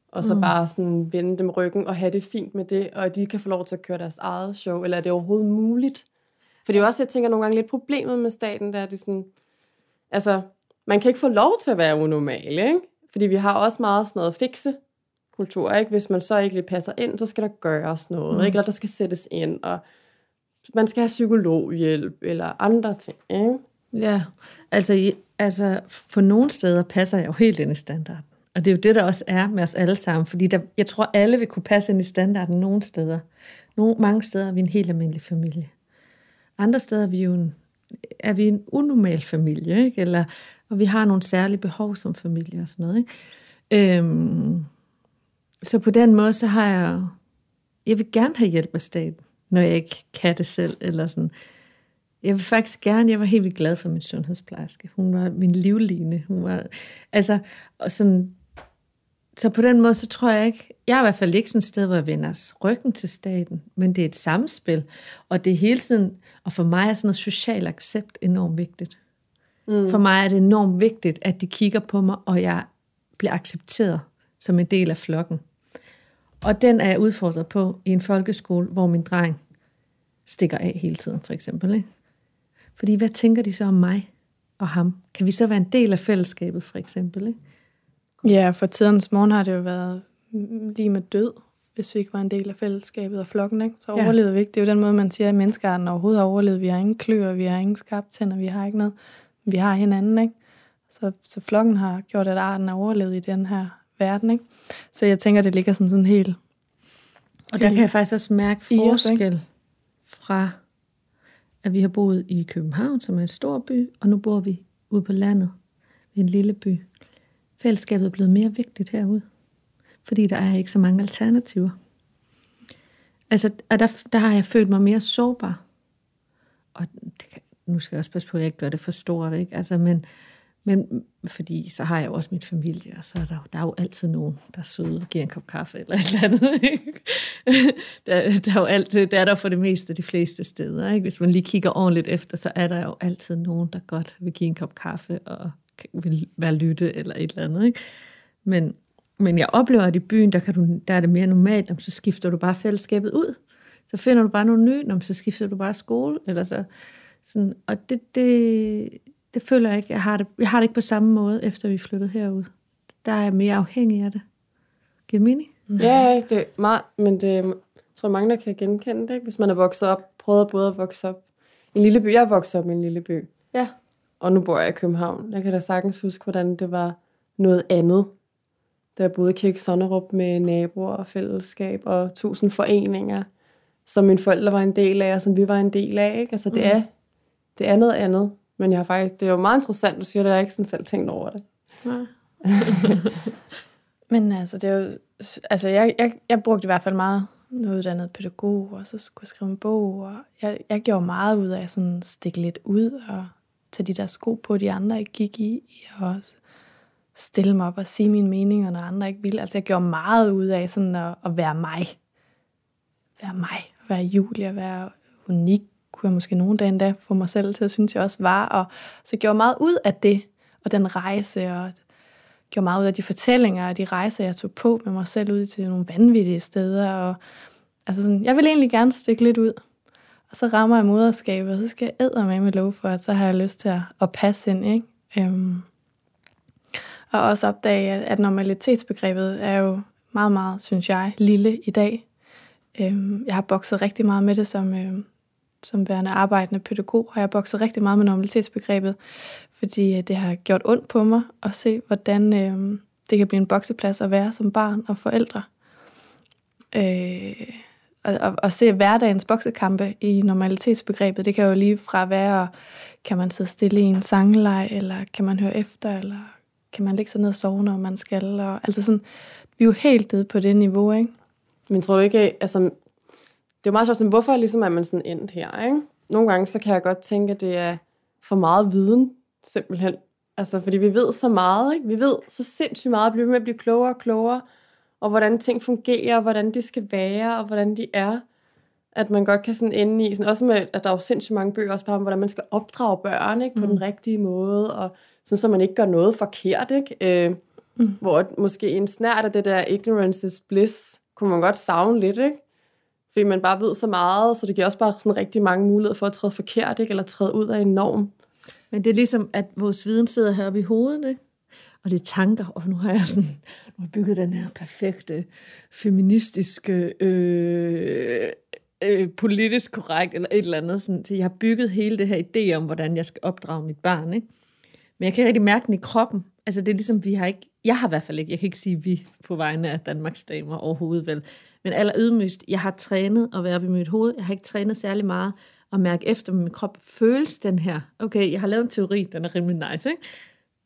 og så bare sådan vende dem ryggen og have det fint med det, og at de kan få lov til at køre deres eget show, eller er det overhovedet muligt? For det er jo også, jeg tænker nogle gange, lidt problemet med staten, der er det sådan, man kan ikke få lov til at være unormal, ikke? Fordi vi har også meget sådan noget fikse, kultur, ikke? Hvis man så ikke lige passer ind, så skal der gøres noget, ikke? Eller der skal sættes ind, og man skal have psykologhjælp, eller andre ting, ikke? Ja, for nogle steder passer jeg jo helt ind i standarden, og det er jo det, der også er med os alle sammen, fordi jeg tror, alle vil kunne passe ind i standarden nogle steder. Mange steder er vi en helt almindelig familie. Andre steder er vi jo en unormal familie, ikke? Eller, og vi har nogle særlige behov som familie og sådan noget, ikke? Så på den måde, så har jeg vil gerne have hjælp af staten, når jeg ikke kan det selv, eller sådan. Jeg vil faktisk gerne, jeg var helt vildt glad for min sundhedsplejerske. Hun var min livline. Hun var, og sådan, så på den måde, så tror jeg ikke, jeg er i hvert fald ikke sådan et sted, hvor jeg vender ryggen til staten, men det er et samspil, og det er hele tiden, og for mig er sådan noget social accept enormt vigtigt. For mig er det enormt vigtigt, at de kigger på mig, og jeg bliver accepteret som en del af flokken. Og den er jeg udfordret på i en folkeskole, hvor min dreng stikker af hele tiden, for eksempel. Ikke? Fordi hvad tænker de så om mig og ham? Kan vi så være en del af fællesskabet, for eksempel? Ikke? Ja, for tidernes morgen har det jo været lige med død, hvis vi ikke var en del af fællesskabet og flokken, ikke? Så overlevede vi ikke. Det er jo den måde, man siger, at menneskearten overhovedet har overlevet. Vi har ingen kløer, vi har ingen skarptænder, vi har ikke noget. Vi har hinanden, ikke? Så flokken har gjort, at arten er overlevet i den her verden, ikke? Så jeg tænker, det ligger som sådan helt... Og der kan jeg faktisk også mærke forskel fra, at vi har boet i København, som er en stor by, og nu bor vi ude på landet, i en lille by. Fællesskabet er blevet mere vigtigt herude, fordi der er ikke så mange alternativer. Altså, og der har jeg følt mig mere sårbar. Og nu skal jeg også passe på, at jeg ikke gør det for stort, ikke? Altså, men fordi så har jeg også min familie, og så er der er jo altid nogen, der er søde og giver en kop kaffe eller et eller andet. Ikke? Der er jo altid, der er der for det meste de fleste steder. Ikke? Hvis man lige kigger ordentligt efter, så er der jo altid nogen, der godt vil give en kop kaffe og vil være lytte eller et eller andet. Ikke? Men jeg oplever, at i byen, der er det mere normalt, så skifter du bare fællesskabet ud. Så finder du bare nogle nye, så skifter du bare skole. Eller så, sådan, og det føler jeg ikke. Jeg har det ikke på samme måde, efter vi flyttede herud. Der er jeg mere afhængig af det. Giver det mening? Ja, det er meget, men det jeg tror mange, der kan genkende det. Hvis man er vokset op, prøvet både at vokse op i en lille by. Jeg er vokset op i en lille by. Ja. Og nu bor jeg i København. Jeg kan da sagtens huske, hvordan det var noget andet. Da jeg boede i Kirke Sonnerup med naboer og fællesskab og 1000 foreninger, som mine forældre var en del af, og som vi var en del af. Ikke? Altså, det er noget andet. Men jeg har faktisk, det er jo meget interessant, du siger det, jeg har ikke sådan selv tænkt over det. Nej. Men altså, det er jo, altså jeg brugte i hvert fald meget noget uddannet pædagog, og så skulle jeg skrive en bog, og jeg gjorde meget ud af sådan stikke lidt ud, og tage de der sko på, de andre ikke gik i, og stille mig op og sige mine meninger, når andre ikke ville. Altså jeg gjorde meget ud af sådan at være mig. Være mig, at være Julie, at være unik, kunne jeg måske nogle dage endda få mig selv til at synes, jeg også var. Og så jeg gjorde meget ud af det, og den rejse, og gjorde meget ud af de fortællinger, og de rejser, jeg tog på med mig selv ud til nogle vanvittige steder. Og, altså sådan, jeg ville egentlig gerne stikke lidt ud. Og så rammer jeg moderskabet, og så skal jeg eddermame love for, at så har jeg lyst til at passe ind, ikke? Og også opdage, at normalitetsbegrebet er jo meget, meget, synes jeg, lille i dag. Jeg har bokset rigtig meget med det som værende arbejdende pædagog, har jeg bokset rigtig meget med normalitetsbegrebet, fordi det har gjort ondt på mig at se, hvordan det kan blive en bokseplads at være som barn og forældre. Og se hverdagens boksekampe i normalitetsbegrebet, det kan jo lige fra være, kan man sidde stille i en sangeleg, eller kan man høre efter, eller kan man ligge sig ned og sove, når man skal. Og, altså sådan, vi er jo helt nede på det niveau, ikke? Men tror du ikke, altså... Det er jo meget sjovt, hvorfor ligesom er man sådan endt her, ikke? Nogle gange, så kan jeg godt tænke, at det er for meget viden, simpelthen. Altså, fordi vi ved så meget, ikke? Vi ved så sindssygt meget, at blive med at blive klogere og klogere, og hvordan ting fungerer, hvordan de skal være, og hvordan de er. At man godt kan sådan ende i, sådan, også med, at der er jo sindssygt mange bøger også bare om, hvordan man skal opdrage børn, ikke? På den rigtige måde, og sådan, så man ikke gør noget forkert, ikke? Hvor måske en snært af det der ignorance is bliss, kunne man godt savne lidt, ikke? Fordi man bare ved så meget, så det giver også bare sådan rigtig mange muligheder for at træde forkert, ikke? Eller træde ud af en norm. Men det er ligesom, at vores viden sidder heroppe i hovedet, ikke? Og det er tanker, og nu har jeg sådan, nu har bygget den her perfekte, feministiske, politisk korrekt, eller et eller andet, sådan, så jeg har bygget hele det her idé om, hvordan jeg skal opdrage mit barn, ikke? Men jeg kan ikke rigtig mærke den i kroppen. Altså det er ligesom, vi har ikke, jeg har i hvert fald ikke, jeg kan ikke sige vi på vegne af Danmarks damer overhovedet vel, men allerydmygst, jeg har trænet at være ved mit hoved, jeg har ikke trænet særlig meget at mærke efter, min krop føles den her, okay, jeg har lavet en teori, den er rimelig nice, ikke?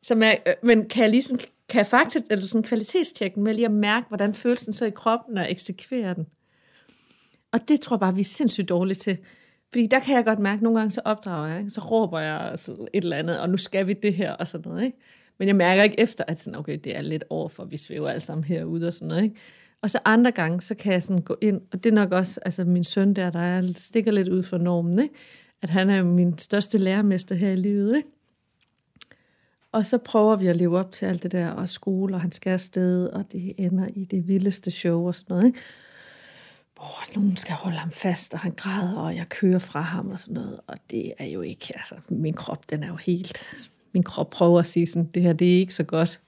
Som er, men kan jeg ligesom, kan jeg faktisk, eller sådan kvalitetstjekke den med lige at mærke, hvordan føles den så i kroppen, når jeg eksekverer den? Og det tror jeg bare, vi er sindssygt dårlige til. Fordi der kan jeg godt mærke, at nogle gange så opdrager jeg, ikke? Så råber jeg et eller andet, og nu skal vi det her, og sådan noget, ikke? Men jeg mærker ikke efter, at sådan, okay, det er lidt overfor, vi svæver alle sammen herude, og sådan noget, ikke? Og så andre gange, så kan jeg sådan gå ind, og det er nok også, altså min søn der stikker lidt ud for normen, ikke? At han er min største lærermester her i livet, ikke? Og så prøver vi at leve op til alt det der, og skole, og han skal afsted, og det ender i det vildeste show, og sådan noget, ikke? Nogen skal holde ham fast, og han græder, og jeg kører fra ham og sådan noget, og det er jo ikke, altså min krop, den er jo helt min krop prøver at sige sådan, det her, det er ikke så godt.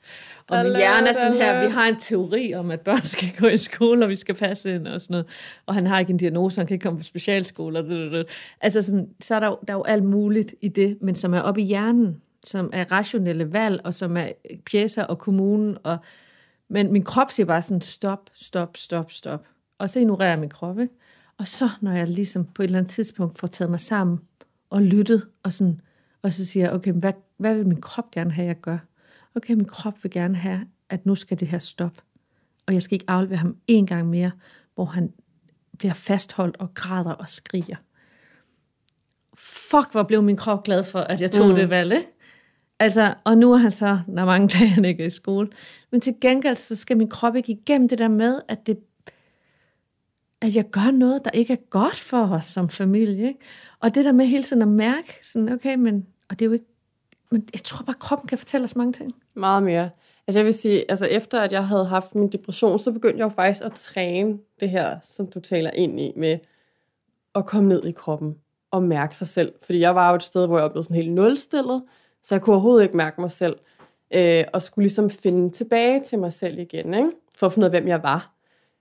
Og min hjerne er sådan her, vi har en teori om, at børn skal gå i skole, og vi skal passe ind og sådan noget. Og han har ikke en diagnose, han kan ikke komme på specialskole. Altså sådan, så er der jo alt muligt i det, men som er oppe i hjernen, som er rationelle valg, og som er pjæser og kommunen. Og, men min krop siger bare sådan, stop. Og så ignorerer jeg min krop, ikke? Og så, når jeg ligesom på et eller andet tidspunkt får taget mig sammen og lyttet, og sådan, og så siger jeg, okay, hvad vil min krop gerne have, jeg gør? Okay, min krop vil gerne have, at nu skal det her stoppe. Og jeg skal ikke aflevere ham en gang mere, hvor han bliver fastholdt og græder og skriger. Fuck, hvor blev min krop glad for, at jeg tog det valg, ikke? Altså, og nu er han så, når mange dage han ikke er i skole. Men til gengæld, så skal min krop ikke igennem det der med, at jeg gør noget, der ikke er godt for os som familie, ikke? Og det der med hele tiden at mærke, sådan, okay, men, og det er jo ikke, men jeg tror bare, kroppen kan fortælle os mange ting. Meget mere. Altså jeg vil sige, altså efter at jeg havde haft min depression, så begyndte jeg jo faktisk at træne det her, som du taler ind i, med at komme ned i kroppen og mærke sig selv. Fordi jeg var jo et sted, hvor jeg blev sådan helt nulstillet, så jeg kunne overhovedet ikke mærke mig selv, og skulle ligesom finde tilbage til mig selv igen, ikke? For at finde ud af, hvem jeg var.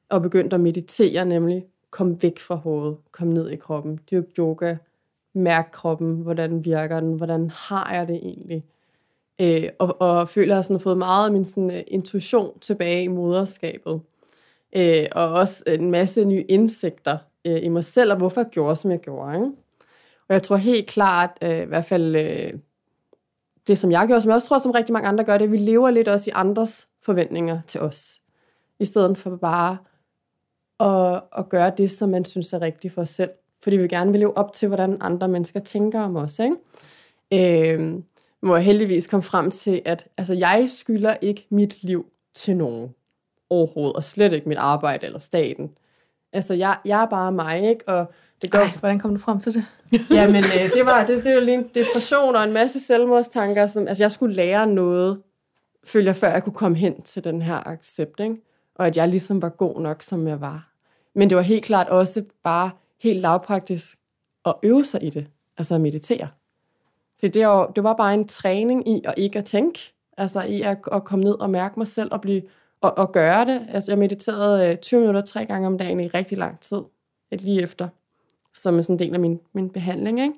Og begyndte at meditere, nemlig komme væk fra hovedet, komme ned i kroppen, dyrke yoga, mærke kroppen, hvordan virker den, hvordan har jeg det egentlig. Og føler, at jeg sådan har fået meget af min sådan, intuition tilbage i moderskabet. Og også en masse nye indsigter i mig selv, og hvorfor jeg gjorde, som jeg gjorde. Ikke? Og jeg tror helt klart, i hvert fald det, som jeg gjorde, som jeg også tror, som rigtig mange andre gør, det er, at vi lever lidt også i andres forventninger til os. I stedet for bare at gøre det, som man synes er rigtigt for os selv. Fordi vi gerne vil leve op til, hvordan andre mennesker tænker om os. Ikke? Må jeg heldigvis komme frem til, at altså, jeg skylder ikke mit liv til nogen overhovedet. Og slet ikke mit arbejde eller staten. Altså, jeg er bare mig, ikke? Og det går... Ej, hvordan kom du frem til det? Jamen, det var lige en depression og en masse selvmordstanker. Som, altså, jeg skulle lære noget, føler jeg, før jeg kunne komme hen til den her accept, ikke? Og at jeg ligesom var god nok, som jeg var. Men det var helt klart også bare helt lavpraktisk at øve sig i det, altså at meditere. For det var bare en træning i at ikke at tænke, altså i at komme ned og mærke mig selv og blive og gøre det. Altså jeg mediterede 20 minutter 3 gange om dagen i rigtig lang tid, lige efter, som er sådan en del af min behandling, ikke?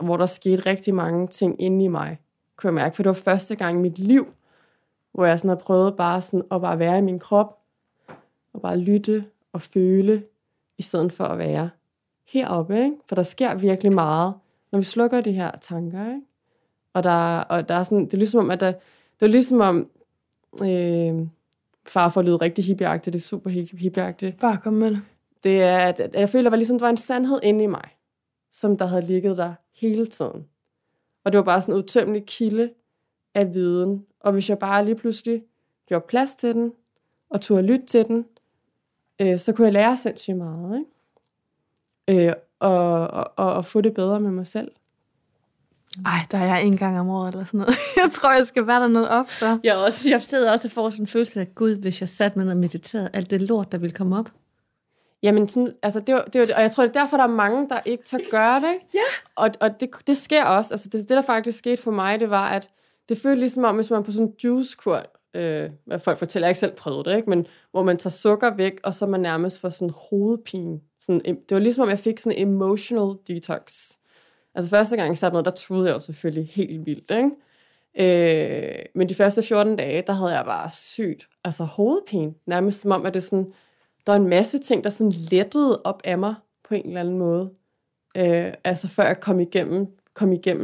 Hvor der skete rigtig mange ting inde i mig, kunne jeg mærke, for det var første gang i mit liv, hvor jeg sådan har prøvet bare sådan at bare være i min krop, og bare lytte og føle, i stedet for at være heroppe, ikke? For der sker virkelig meget, når vi slukker de her tanker, ikke? Og der er sådan, det er ligesom om, at det er ligesom om, far for at lyde rigtig hippieagtigt, det er super hippieagtigt. Bare kom med det. Det er, at jeg føler, at der ligesom var en sandhed inde i mig, som der havde ligget der hele tiden. Og det var bare sådan en udtømmelig kilde af viden. Og hvis jeg bare lige pludselig gjorde plads til den, og turde lytte til den, så kunne jeg lære sindssygt meget, ikke? Og få det bedre med mig selv. Ej, der er jeg en gang om året eller sådan noget. Jeg tror, jeg skal være der noget op for. Jeg sidder også og får sådan en følelse af, Gud, hvis jeg satte mig ned og mediterede, alt det lort, der ville komme op. Jamen, sådan, altså, det var, og jeg tror, det er derfor, der er mange, der ikke tør gøre det. Ja. Og det sker også. Altså, det, der faktisk skete for mig, det var, at det føles ligesom om, hvis man på sådan en juicekur, folk fortæller, jeg ikke selv prøvede det, ikke? Men hvor man tager sukker væk, og så man nærmest får sådan hovedpine. Sådan, det var ligesom om, jeg fik sådan en emotional detox. Altså første gang jeg satte noget, der troede jeg jo selvfølgelig helt vildt, ikke? Men de første 14 dage, der havde jeg bare sygt, altså hovedpine. Nærmest som om, at det sådan, der var en masse ting, der sådan lettede op af mig på en eller anden måde. Altså før jeg kom igennem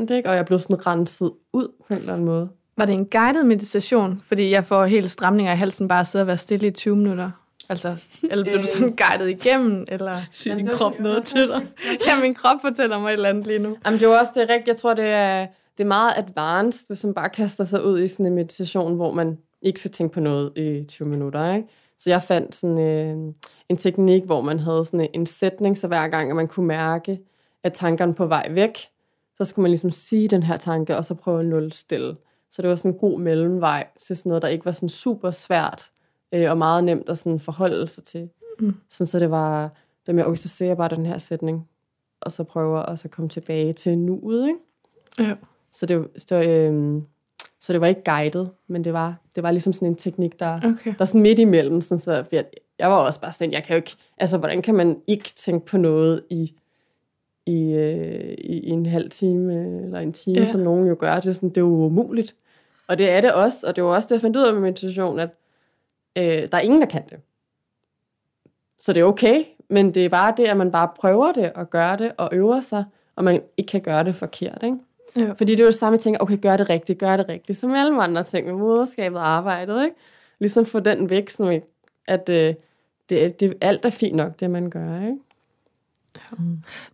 det, ikke? Og jeg blev sådan renset ud på en eller anden måde. Var det en guided meditation? Fordi jeg får helt stramninger i halsen bare at sidde og være stille i 20 minutter. Altså, eller blev du sådan guidet igennem? Eller siger din krop noget til dig? Ja, min krop fortæller mig et eller andet lige nu. Jamen, det er jo også det rigtigt. Jeg tror, det er meget advanced, hvis man bare kaster sig ud i sådan en meditation, hvor man ikke skal tænke på noget i 20 minutter, ikke? Så jeg fandt sådan en teknik, hvor man havde sådan en sætning, så hver gang, at man kunne mærke, at tankerne på vej væk, så skulle man ligesom sige den her tanke, og så prøve at nulstille. Så det var sådan en god mellemvej til sådan noget, der ikke var sådan super svært og meget nemt at sådan forholde sig til. Mm. Sådan, så det var, det med, okay, så ser jeg bare den her sætning, og så prøver jeg også at komme tilbage til nuet, ikke? Ja. Så det, Så det var ikke guidet, men det var ligesom sådan en teknik, der sådan midt imellem. Sådan så, jeg var også bare sådan, jeg kan jo ikke, altså hvordan kan man ikke tænke på noget i en halv time eller en time, som nogen jo gør. Det er sådan, det er jo umuligt. Og det er det også, og det var også det, jeg fandt ud af med meditation, at der er ingen, der kan det. Så det er okay, men det er bare det, at man bare prøver det og gør det og øver sig, og man ikke kan gøre det forkert, ikke? Jo. Fordi det er jo det samme, jeg tænker, okay, gør det rigtigt, som alle andre ting med moderskabet og arbejdet, ikke? Ligesom få den væk, sådan at det alt er fint nok, det man gør, ikke? Ja.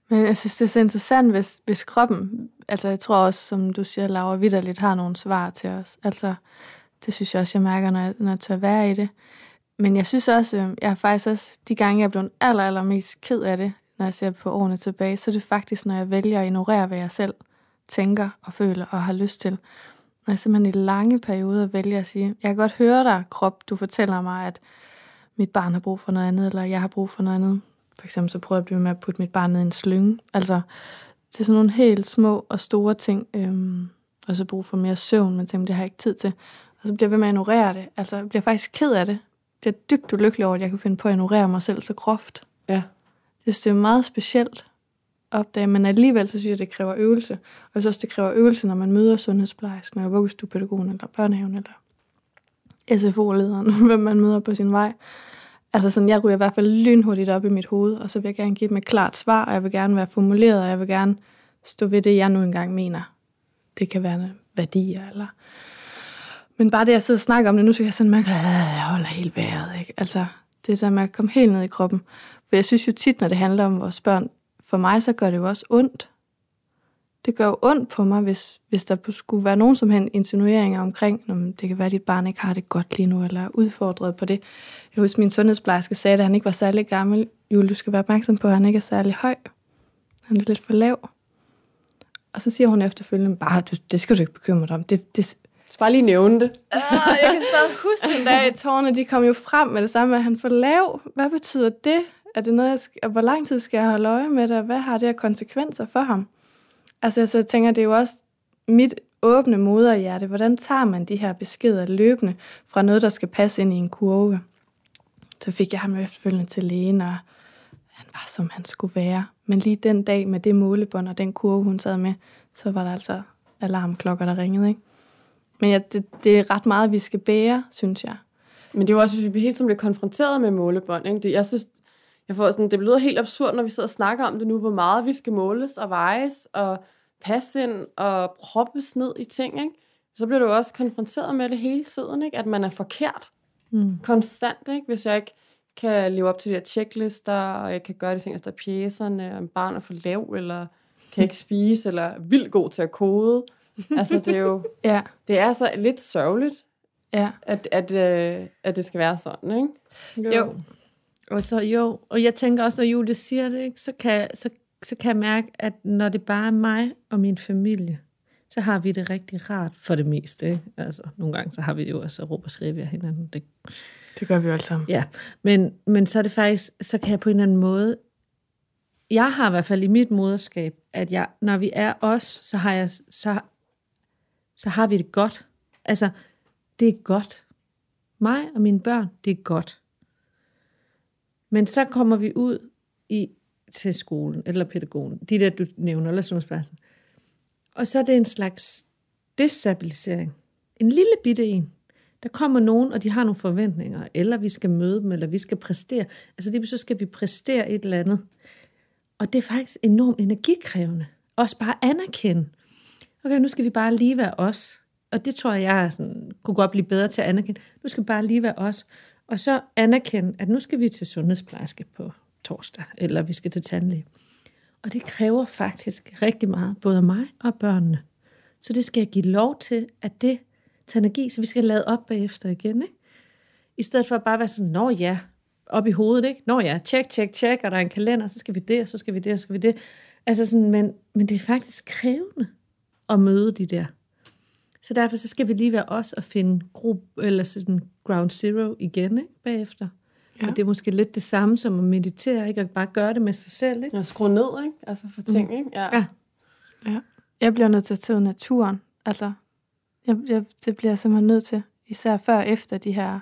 Men jeg synes, det er så interessant, hvis kroppen, altså jeg tror også, som du siger, Laura, vitterligt har nogle svar til os. Altså, det synes jeg også, jeg mærker, når jeg tør være i det. Men jeg synes også, jeg har faktisk også, de gange jeg er blevet allermest ked af det, når jeg ser på årene tilbage, så er det faktisk, når jeg vælger at ignorere, hvad jeg selv tænker og føler og har lyst til. Når jeg simpelthen i lange perioder vælger at sige, jeg kan godt høre dig, krop, du fortæller mig, at mit barn har brug for noget andet, eller jeg har brug for noget andet. For eksempel så prøver jeg at blive med at putte mit barn ned i en slynge. Altså, det er sådan nogle helt små og store ting. Og så brug for mere søvn, men tænker, det har jeg ikke tid til. Og så bliver jeg ved med at ignorere det. Altså, jeg bliver faktisk ked af det. Jeg bliver dybt ulykkelig over, at jeg kunne finde på at ignorere mig selv så groft. Ja. Jeg synes, det er meget specielt at opdage, men alligevel så synes jeg, det kræver øvelse. Og jeg synes også, det kræver øvelse, når man møder sundhedsplejersken, eller vuggestuepædagogen, eller børnehaven, eller SFO-lederen, hvem man møder på sin vej. Altså sådan, jeg ryger i hvert fald lynhurtigt op i mit hoved, og så vil jeg gerne give dem et klart svar, og jeg vil gerne være formuleret, og jeg vil gerne stå ved det, jeg nu engang mener. Det kan være værdier, eller... Men bare det, jeg sidder og snakker om det nu, så kan jeg sådan mærke, at jeg holder helt vejret, ikke? Altså, det der med at komme helt ned i kroppen. For jeg synes jo tit, når det handler om vores børn, for mig så gør det jo også ondt. Det gør jo ondt på mig, hvis der skulle være nogen som helst insinueringer omkring, det kan være, at dit barn ikke har det godt lige nu, eller er udfordret på det. Jeg husker, min sundhedsplejerske sagde, at han ikke var særlig gammel. Julie, du skal være opmærksom på, at han ikke er særlig høj. Han er lidt for lav. Og så siger hun efterfølgende, bare, det skal du ikke bekymre dig om. Det skal bare lige nævne det. Jeg kan stadig huske den dag, tårerne de kom jo frem med det samme, at han får lav. Hvad betyder det? Er det noget, hvor lang tid skal jeg holde øje med det? Hvad har det her konsekvenser for ham? Altså, så tænker det er jo også mit åbne moderhjerte. Hvordan tager man de her beskeder løbende fra noget, der skal passe ind i en kurve? Så fik jeg ham jo efterfølgende til lægen, og han var, som han skulle være. Men lige den dag med det målebånd og den kurve, hun sad med, så var der altså alarmklokker, der ringede, ikke? Men ja, det er ret meget, vi skal bære, synes jeg. Men det er jo også, hvis vi bliver helt som bliver konfronteret med målebånd, ikke? Det, jeg synes, jeg får sådan, det lyder helt absurd, når vi sidder og snakker om det nu, hvor meget vi skal måles og vejes og passe ind og proppes ned i ting, ikke? Så bliver du også konfronteret med det hele tiden, ikke? At man er forkert konstant, ikke? Hvis jeg ikke kan leve op til de her checklister, og jeg kan gøre de ting, der står i pjæserne, og en barn er for lav, eller kan ikke spise, eller er vildt god til at kode. Altså, det er jo det er så lidt sørgeligt, at det skal være sådan, ikke? Jo. Og så og jeg tænker også, når Julie siger det, ikke, så kan jeg mærke, at når det bare er mig og min familie, så har vi det rigtig rart for det meste, ikke? Altså, nogle gange så har vi det jo også at råbe og skrive af hinanden. Det gør vi jo alt sammen. Ja, men så er det faktisk, så kan jeg på en eller anden måde, jeg har i hvert fald i mit moderskab, at jeg, når vi er os, så har vi det godt. Altså, det er godt. Mig og mine børn, det er godt. Men så kommer vi ud til skolen, eller pædagogen, de der, du nævner, eller sundhedspladsen. Og så er det en slags destabilisering. En lille bitte en. Der kommer nogen, og de har nogle forventninger, eller vi skal møde dem, eller vi skal præstere. Altså, det så skal vi præstere et eller andet. Og det er faktisk enormt energikrævende. Også bare anerkende. Okay, nu skal vi bare lige være os. Og det tror jeg sådan, kunne godt blive bedre til at anerkende. Nu skal vi bare lige være os. Og så anerkende, at nu skal vi til sundhedsplejerske på torsdag, eller vi skal til tandlæge. Og det kræver faktisk rigtig meget, både mig og børnene. Så det skal jeg give lov til, at det tager energi, så vi skal lade op bagefter igen, ikke? I stedet for at bare være sådan, nå ja, op i hovedet, ikke? Nå ja, tjek, og der er en kalender, så skal vi det, så skal vi det, så skal vi det. Altså sådan, men det er faktisk krævende at møde de der. Så derfor så skal vi lige være os og finde eller sådan ground zero igen, ikke? Bagefter. Ja. Og det er måske lidt det samme som at meditere, ikke? Og bare gøre det med sig selv, ikke? Og skrue ned, ikke? Altså for ting, ikke? Ja. Jeg bliver nødt til at tage naturen. Altså, Det bliver jeg simpelthen nødt til. Især før og efter de her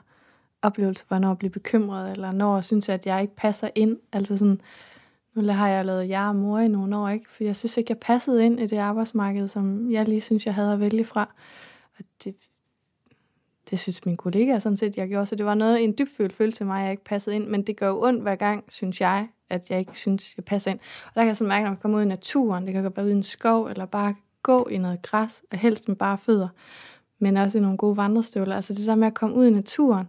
oplevelser, hvornår jeg bliver bekymret, eller når jeg synes, at jeg ikke passer ind. Altså sådan, nu har jeg lavet jeg og mor i nogle år, ikke? For jeg synes ikke, jeg passede ind i det arbejdsmarked, som jeg lige synes, jeg havde at vælge fra. Og det synes mine kollegaer sådan set, jeg gjorde. Så det var noget, en dybfølt følelse af mig, jeg ikke passede ind. Men det gør jo ondt hver gang, synes jeg, at jeg ikke synes, jeg passer ind. Og der kan jeg sådan mærke, når man kommer ud i naturen, det kan gå bare ud i en skov, eller bare gå i noget græs, og helst med bare fødder, men også i nogle gode vandrestøvler. Altså det der med at komme ud i naturen,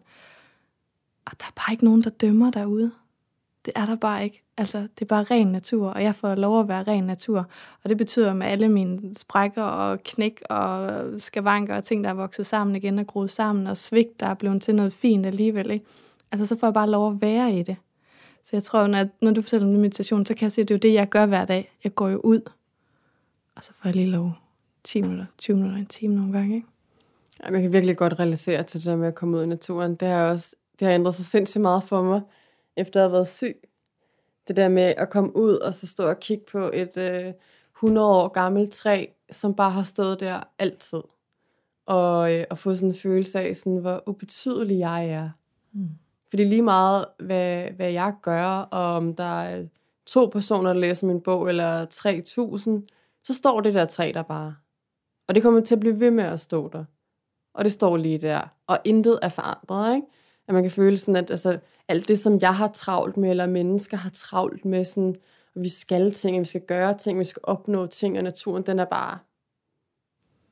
og der er bare ikke nogen, der dømmer derude. Det er der bare ikke. Altså det er bare ren natur, og jeg får lov at være ren natur. Og det betyder med alle mine sprækker og knæk og skavanker og ting, der er vokset sammen igen og groet sammen, og svigt, der er blevet til noget fint alligevel, ikke? Altså så får jeg bare lov at være i det. Så jeg tror, når du fortæller om meditation, så kan jeg sige, at det er jo det, jeg gør hver dag. Jeg går jo ud, og så får jeg lige lov 10 minutter, 20 minutter, en time nogle gange, ikke? Jamen, jeg kan virkelig godt relatere til det der med at komme ud i naturen. Det har ændret sig sindssygt meget for mig, efter at have været syg. Det der med at komme ud og så stå og kigge på et 100 år gammelt træ, som bare har stået der altid. Og få sådan en følelse af, sådan, hvor ubetydelig jeg er. Mm. Fordi lige meget, hvad jeg gør, og om der er 2 personer, der læser min bog, eller 3.000, så står det der træ der bare. Og det kommer til at blive ved med at stå der. Og det står lige der. Og intet er forandret, ikke? At man kan føle sådan, at altså, alt det, som jeg har travlt med, eller mennesker har travlt med, sådan, at vi skal ting, vi skal gøre ting, vi skal opnå ting, og naturen, den er bare,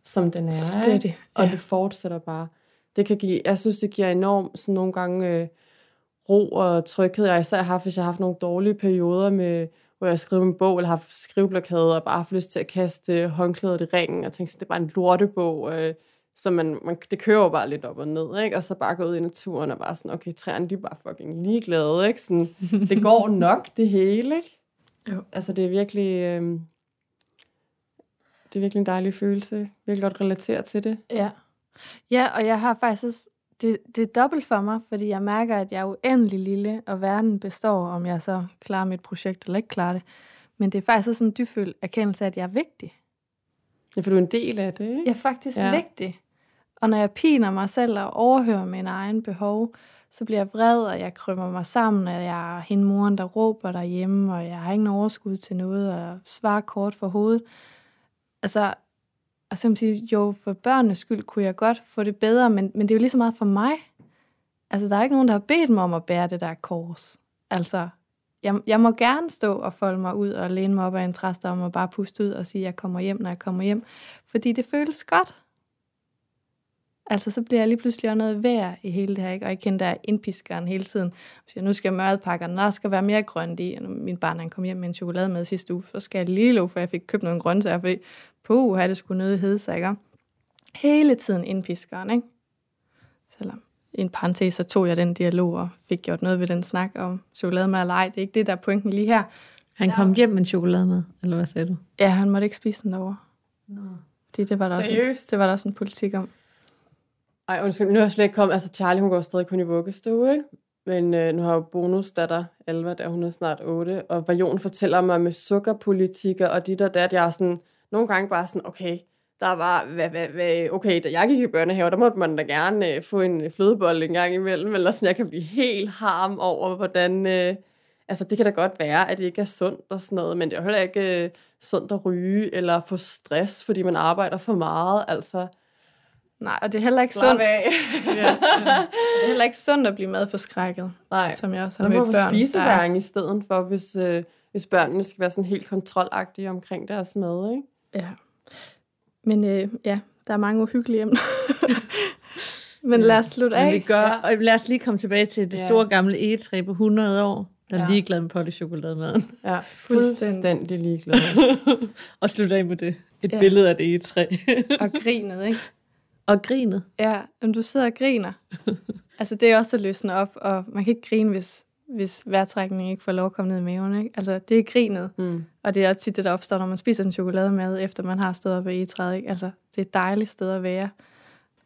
som den er. Steady. Og det fortsætter bare. Det kan give, jeg synes, det giver enormt sådan nogle gange ro og tryghed. Jeg især har haft, hvis jeg har haft nogle dårlige perioder, med, hvor jeg har skrevet en bog, eller har haft skriveblokade, og bare haft lyst til at kaste håndklædet i ringen, og tænke, det er bare en lortebog, så man, det kører bare lidt op og ned, ikke? Og så bare gå ud i naturen og bare sådan, okay, træerne, de er bare fucking ligeglade, ikke? Sådan, det går nok, det hele, ikke? Jo. Altså, det er virkelig en dejlig følelse. Jeg virkelig godt relatere til det. Ja. Ja, og jeg har faktisk, det er dobbelt for mig, fordi jeg mærker, at jeg er uendelig lille, og verden består, om jeg så klarer mit projekt eller ikke klarer det. Men det er faktisk også sådan en dybfølt erkendelse af, at jeg er vigtig. Ja, for du er en del af det, ikke? Jeg er faktisk vigtig. Og når jeg piner mig selv og overhører mine egne behov, så bliver jeg vred, og jeg krymmer mig sammen, og jeg er hende moren, der råber derhjemme, og jeg har ingen overskud til noget, og jeg svarer kort for hovedet. Altså, og simpelthen jo, for børnenes skyld kunne jeg godt få det bedre, men det er jo lige så meget for mig. Altså, der er ikke nogen, der har bedt mig om at bære det der kors. Altså, jeg må gerne stå og folde mig ud og læne mig op af en træstamme og bare puste ud og sige, at jeg kommer hjem, når jeg kommer hjem. Fordi det føles godt. Altså, så bliver jeg lige pludselig noget værd i hele det her, ikke? Og jeg kender der indpiskeren hele tiden. Så nu skal jeg mørdepakkerne, og skal være mere grønt i. Min barn, han kom hjem med en chokolade med sidste uge, så skal jeg lige lov, for jeg fik købt nogle grøntsager, fordi havde det skulle nøde hedsager. Hele tiden indpiskeren, ikke? Selvom i en parentes, så tog jeg den dialog og fik gjort noget ved den snak om chokolademad eller ej. Det er ikke det, der er pointen lige her. Han kom hjem med en chokolademad, eller hvad sagde du? Ja, han måtte ikke spise den derovre. Nå. Det var der også en politik om. Ej, undskyld, nu har jeg slet ikke kommet. Altså, Charlie, hun går stadig kun i vuggestue, ikke? Men nu har jo bonusdatter, Alva, der hun er snart 8, og Bajon fortæller mig med sukkerpolitikker og dit og dat, jeg er sådan, nogle gange bare sådan, okay, der var, okay, da jeg gik i børnehave, der måtte man da gerne få en flødebolle en gang imellem, eller sådan, jeg kan blive helt harm over, hvordan, altså det kan da godt være, at det ikke er sundt og sådan noget, men det er heller ikke sundt at ryge, eller få stress, fordi man arbejder for meget, altså. Nej, og det er heller ikke sundt. Det er heller ikke sundt at blive madforskrækket, som jeg også har mødt børn. Der må vi spiseværing i stedet for, hvis børnene skal være sådan helt kontrolagtige omkring deres mad, ikke? Ja. Men der er mange uhyggelige emner. Men lad os slutte af. Men det gør, og lad os lige komme tilbage til det store gamle egetræ på 100 år, der er ligeglad med pottechokoladen. Ja, fuldstændig ligeglad. Og slutte af med det. Et billede af det egetræ. Og grinet, ikke? Og grinet. Ja, men du sidder og griner. Altså, det er også at løsne op, og man kan ikke grine, hvis vejrtrækningen ikke får lov at komme ned i maven, ikke? Altså, det er grinet. Mm. Og det er også tit det, der opstår, når man spiser en chokolademad, efter man har stået oppe i egetræet, ikke? Altså, det er et dejligt sted at være.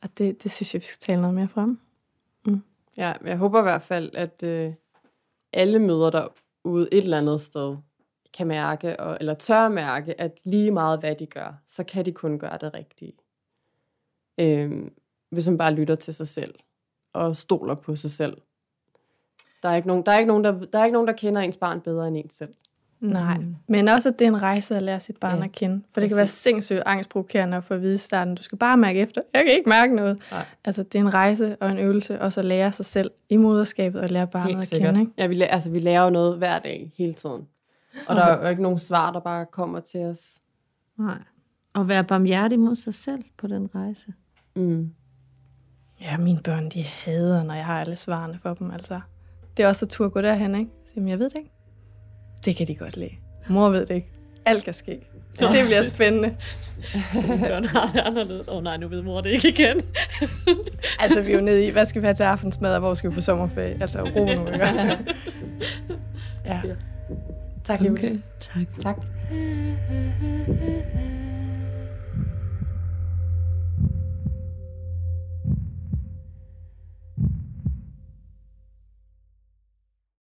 Og det synes jeg, vi skal tale noget mere frem. Mm. Ja, jeg håber i hvert fald, at alle møder derude et eller andet sted, kan mærke, eller tør mærke, at lige meget hvad de gør, så kan de kun gøre det rigtige. hvis man bare lytter til sig selv og stoler på sig selv. Der er ikke nogen, der kender ens barn bedre end ens selv. Nej, men også at det er en rejse at lære sit barn at kende. For det kan være sindssygt angstprovokerende at få at vide i starten, du skal bare mærke efter, jeg kan ikke mærke noget. Nej. Altså det er en rejse og en øvelse, også at lære sig selv i moderskabet og lære barnet at kende. Ikke? Ja, vi lærer jo noget hver dag, hele tiden. Og der er jo ikke nogen svar, der bare kommer til os. Nej, og være barmhjertig mod sig selv på den rejse. Mm. Ja, mine børn, de hader, når jeg har alle svarene for dem, altså. Det er også at turde gå derhen, ikke? Jamen, jeg ved det ikke. Det kan de godt lide. Mor ved det ikke. Alt kan ske. Ja. Det bliver spændende. Børn har det anderledes. Nej, nu ved mor det ikke igen. Altså, vi er jo nede i, hvad skal vi have til aftensmad, og hvor skal vi på sommerferie? Altså, ro nu, ikke? Ja. Tak, Julie. Okay. Tak.